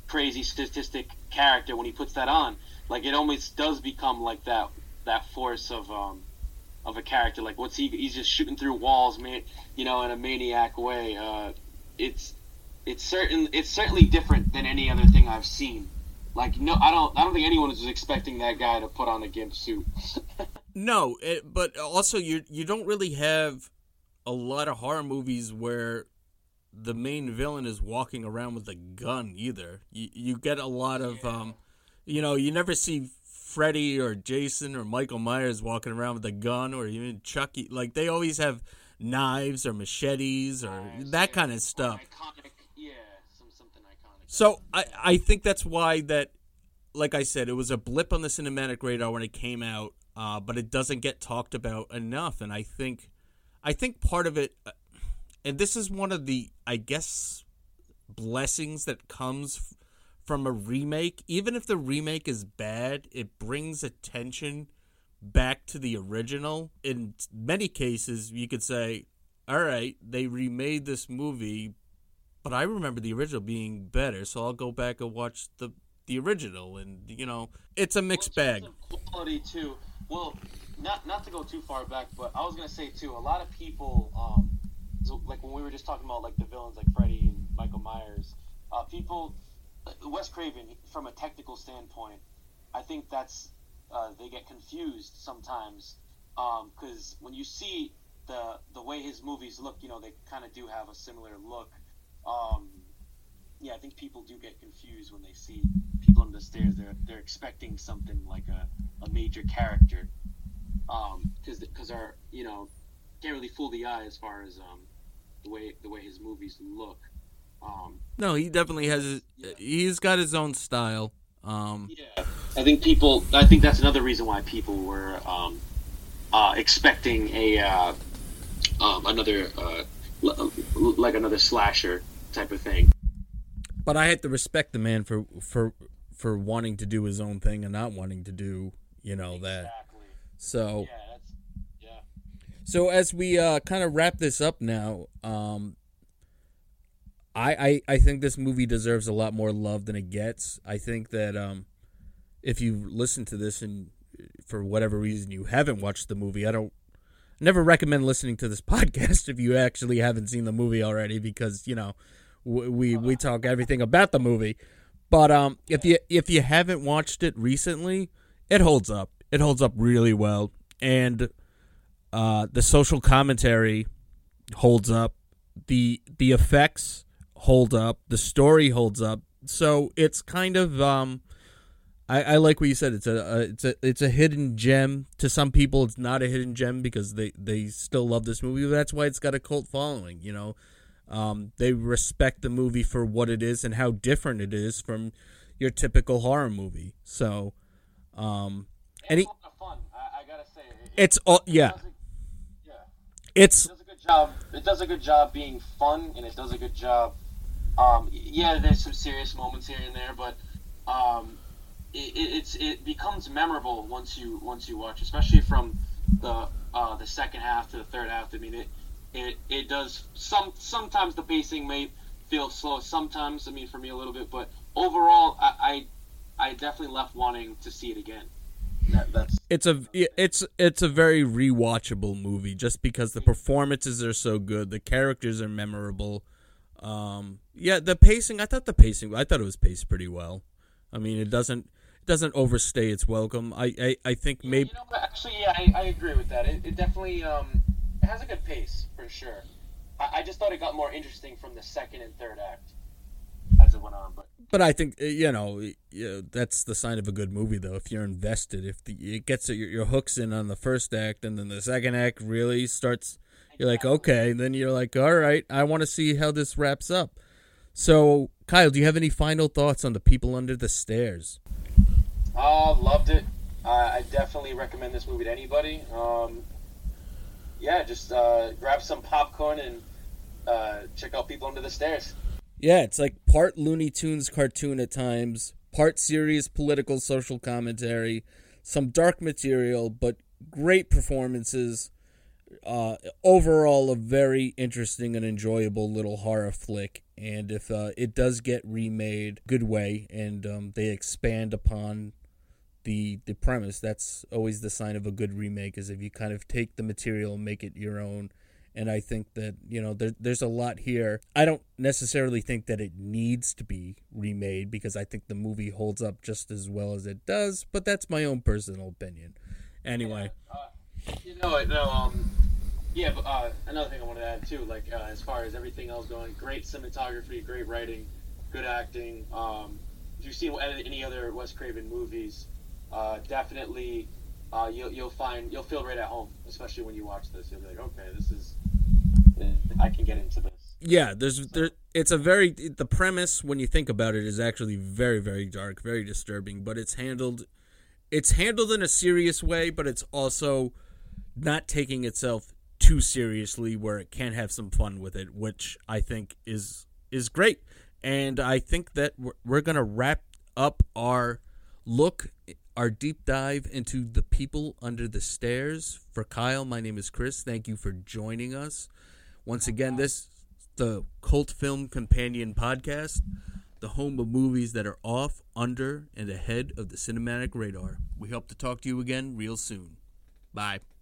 crazy statistic character when he puts that on. Like, it almost does become, like, that that force of... Um, of a character, like what's he he's just shooting through walls, man, you know, in a maniac way. Uh it's it's certain it's certainly different than any other thing I've seen. Like, no, I don't I don't think anyone was expecting that guy to put on a gimp suit. No, it, but also you you don't really have a lot of horror movies where the main villain is walking around with a gun either. You you get a lot of yeah. um you know, you never see Freddy or Jason or Michael Myers walking around with a gun, or even Chucky. Like, they always have knives or machetes or knives, that kind of stuff. Iconic, yeah, some, something iconic. So I, I think that's why that, like I said, it was a blip on the cinematic radar when it came out, uh, but it doesn't get talked about enough. And I think, I think part of it, and this is one of the, I guess, blessings that comes from a remake. Even if the remake is bad, it brings attention back to the original. In many cases, you could say, all right, they remade this movie, but I remember the original being better, so I'll go back and watch the, the original. And, you know, it's a mixed well, bag. Quality, too. Well, not, not to go too far back, but I was going to say, too, a lot of people, um, so, like when we were just talking about like the villains like Freddy and Michael Myers, uh, people... Wes Craven, from a technical standpoint, I think that's uh, they get confused sometimes because um, when you see the the way his movies look, you know, they kind of do have a similar look. Um, yeah, I think people do get confused when they see People Under the Stairs. They're they're expecting something like a, a major character because um, because our you know can't really fool the eye as far as um, the way the way his movies look. Um, no, he definitely has. His, yeah. He's got his own style. Um, yeah, I think people. I think that's another reason why people were um, uh, expecting a uh, um, another uh, l- like another slasher type of thing. But I had to respect the man for for for wanting to do his own thing and not wanting to do you know exactly. that. So yeah, that's, yeah. So as we uh, kind of wrap this up now. Um, I, I, I think this movie deserves a lot more love than it gets. I think that um, if you listen to this and for whatever reason you haven't watched the movie, I don't never recommend listening to this podcast if you actually haven't seen the movie already because, you know, we we, we talk everything about the movie. But um, if you if you haven't watched it recently, it holds up. It holds up really well. And uh, the social commentary holds up. the the effects hold up, the story holds up. So it's kind of um, I, I like what you said. It's a, a it's a it's a hidden gem. To some people, it's not a hidden gem because they, they still love this movie. That's why it's got a cult following. You know, um, they respect the movie for what it is and how different it is from your typical horror movie. So, um, it's and he, a lot of fun. I, I gotta say, it, it's all yeah. It a, yeah, it's it does a good job. It does a good job being fun, and it does a good job. Um, yeah, there's some serious moments here and there, but um, it, it, it's it becomes memorable once you once you watch, especially from the uh, the second half to the third half. I mean, it it, it does some sometimes the pacing may feel slow. Sometimes, I mean, for me a little bit, but overall, I I, I definitely left wanting to see it again. That, that's it's a it's it's a very rewatchable movie just because the performances are so good, the characters are memorable. Um, yeah, the pacing, I thought the pacing, I thought it was paced pretty well. I mean, it doesn't, it doesn't overstay its welcome. I, I, I think yeah, maybe. You know, actually, yeah, I, I agree with that. It, it definitely, um, it has a good pace for sure. I, I just thought it got more interesting from the second and third act as it went on. But, but I think, you know, you know, that's the sign of a good movie though. If you're invested, if the, it gets your, your hooks in on the first act and then the second act really starts. You're like, okay, and then you're like, all right, I want to see how this wraps up. So, Kyle, do you have any final thoughts on The People Under the Stairs? Uh, loved it. Uh, I definitely recommend this movie to anybody. Um, yeah, just uh, grab some popcorn and uh, check out People Under the Stairs. Yeah, it's like part Looney Tunes cartoon at times, part serious political social commentary, some dark material, but great performances. Uh, overall, a very interesting and enjoyable little horror flick. And if uh, it does get remade, good way, and um, they expand upon the the premise. That's always the sign of a good remake, is if you kind of take the material and make it your own. And I think that, you know, there, there's a lot here. I don't necessarily think that it needs to be remade because I think the movie holds up just as well as it does. But that's my own personal opinion. Anyway. Yeah, uh- You know it, no, um, yeah, but uh, another thing I wanted to add, too, like, uh, as far as everything else going, great cinematography, great writing, good acting, um, if you've seen any other Wes Craven movies, uh, definitely, uh, you'll, you'll find, you'll feel right at home, especially when you watch this, you'll be like, okay, this is, I can get into this. Yeah, there's, there, it's a very, the premise, when you think about it, is actually very, very dark, very disturbing, but it's handled, it's handled in a serious way, but it's also not taking itself too seriously where it can have some fun with it, which I think is is great. And I think that we're, we're going to wrap up our look, our deep dive into The People Under the Stairs. For Kyle, my name is Chris. Thank you for joining us. Once again, this is the Cult Film Companion Podcast, the home of movies that are off, under, and ahead of the cinematic radar. We hope to talk to you again real soon. Bye.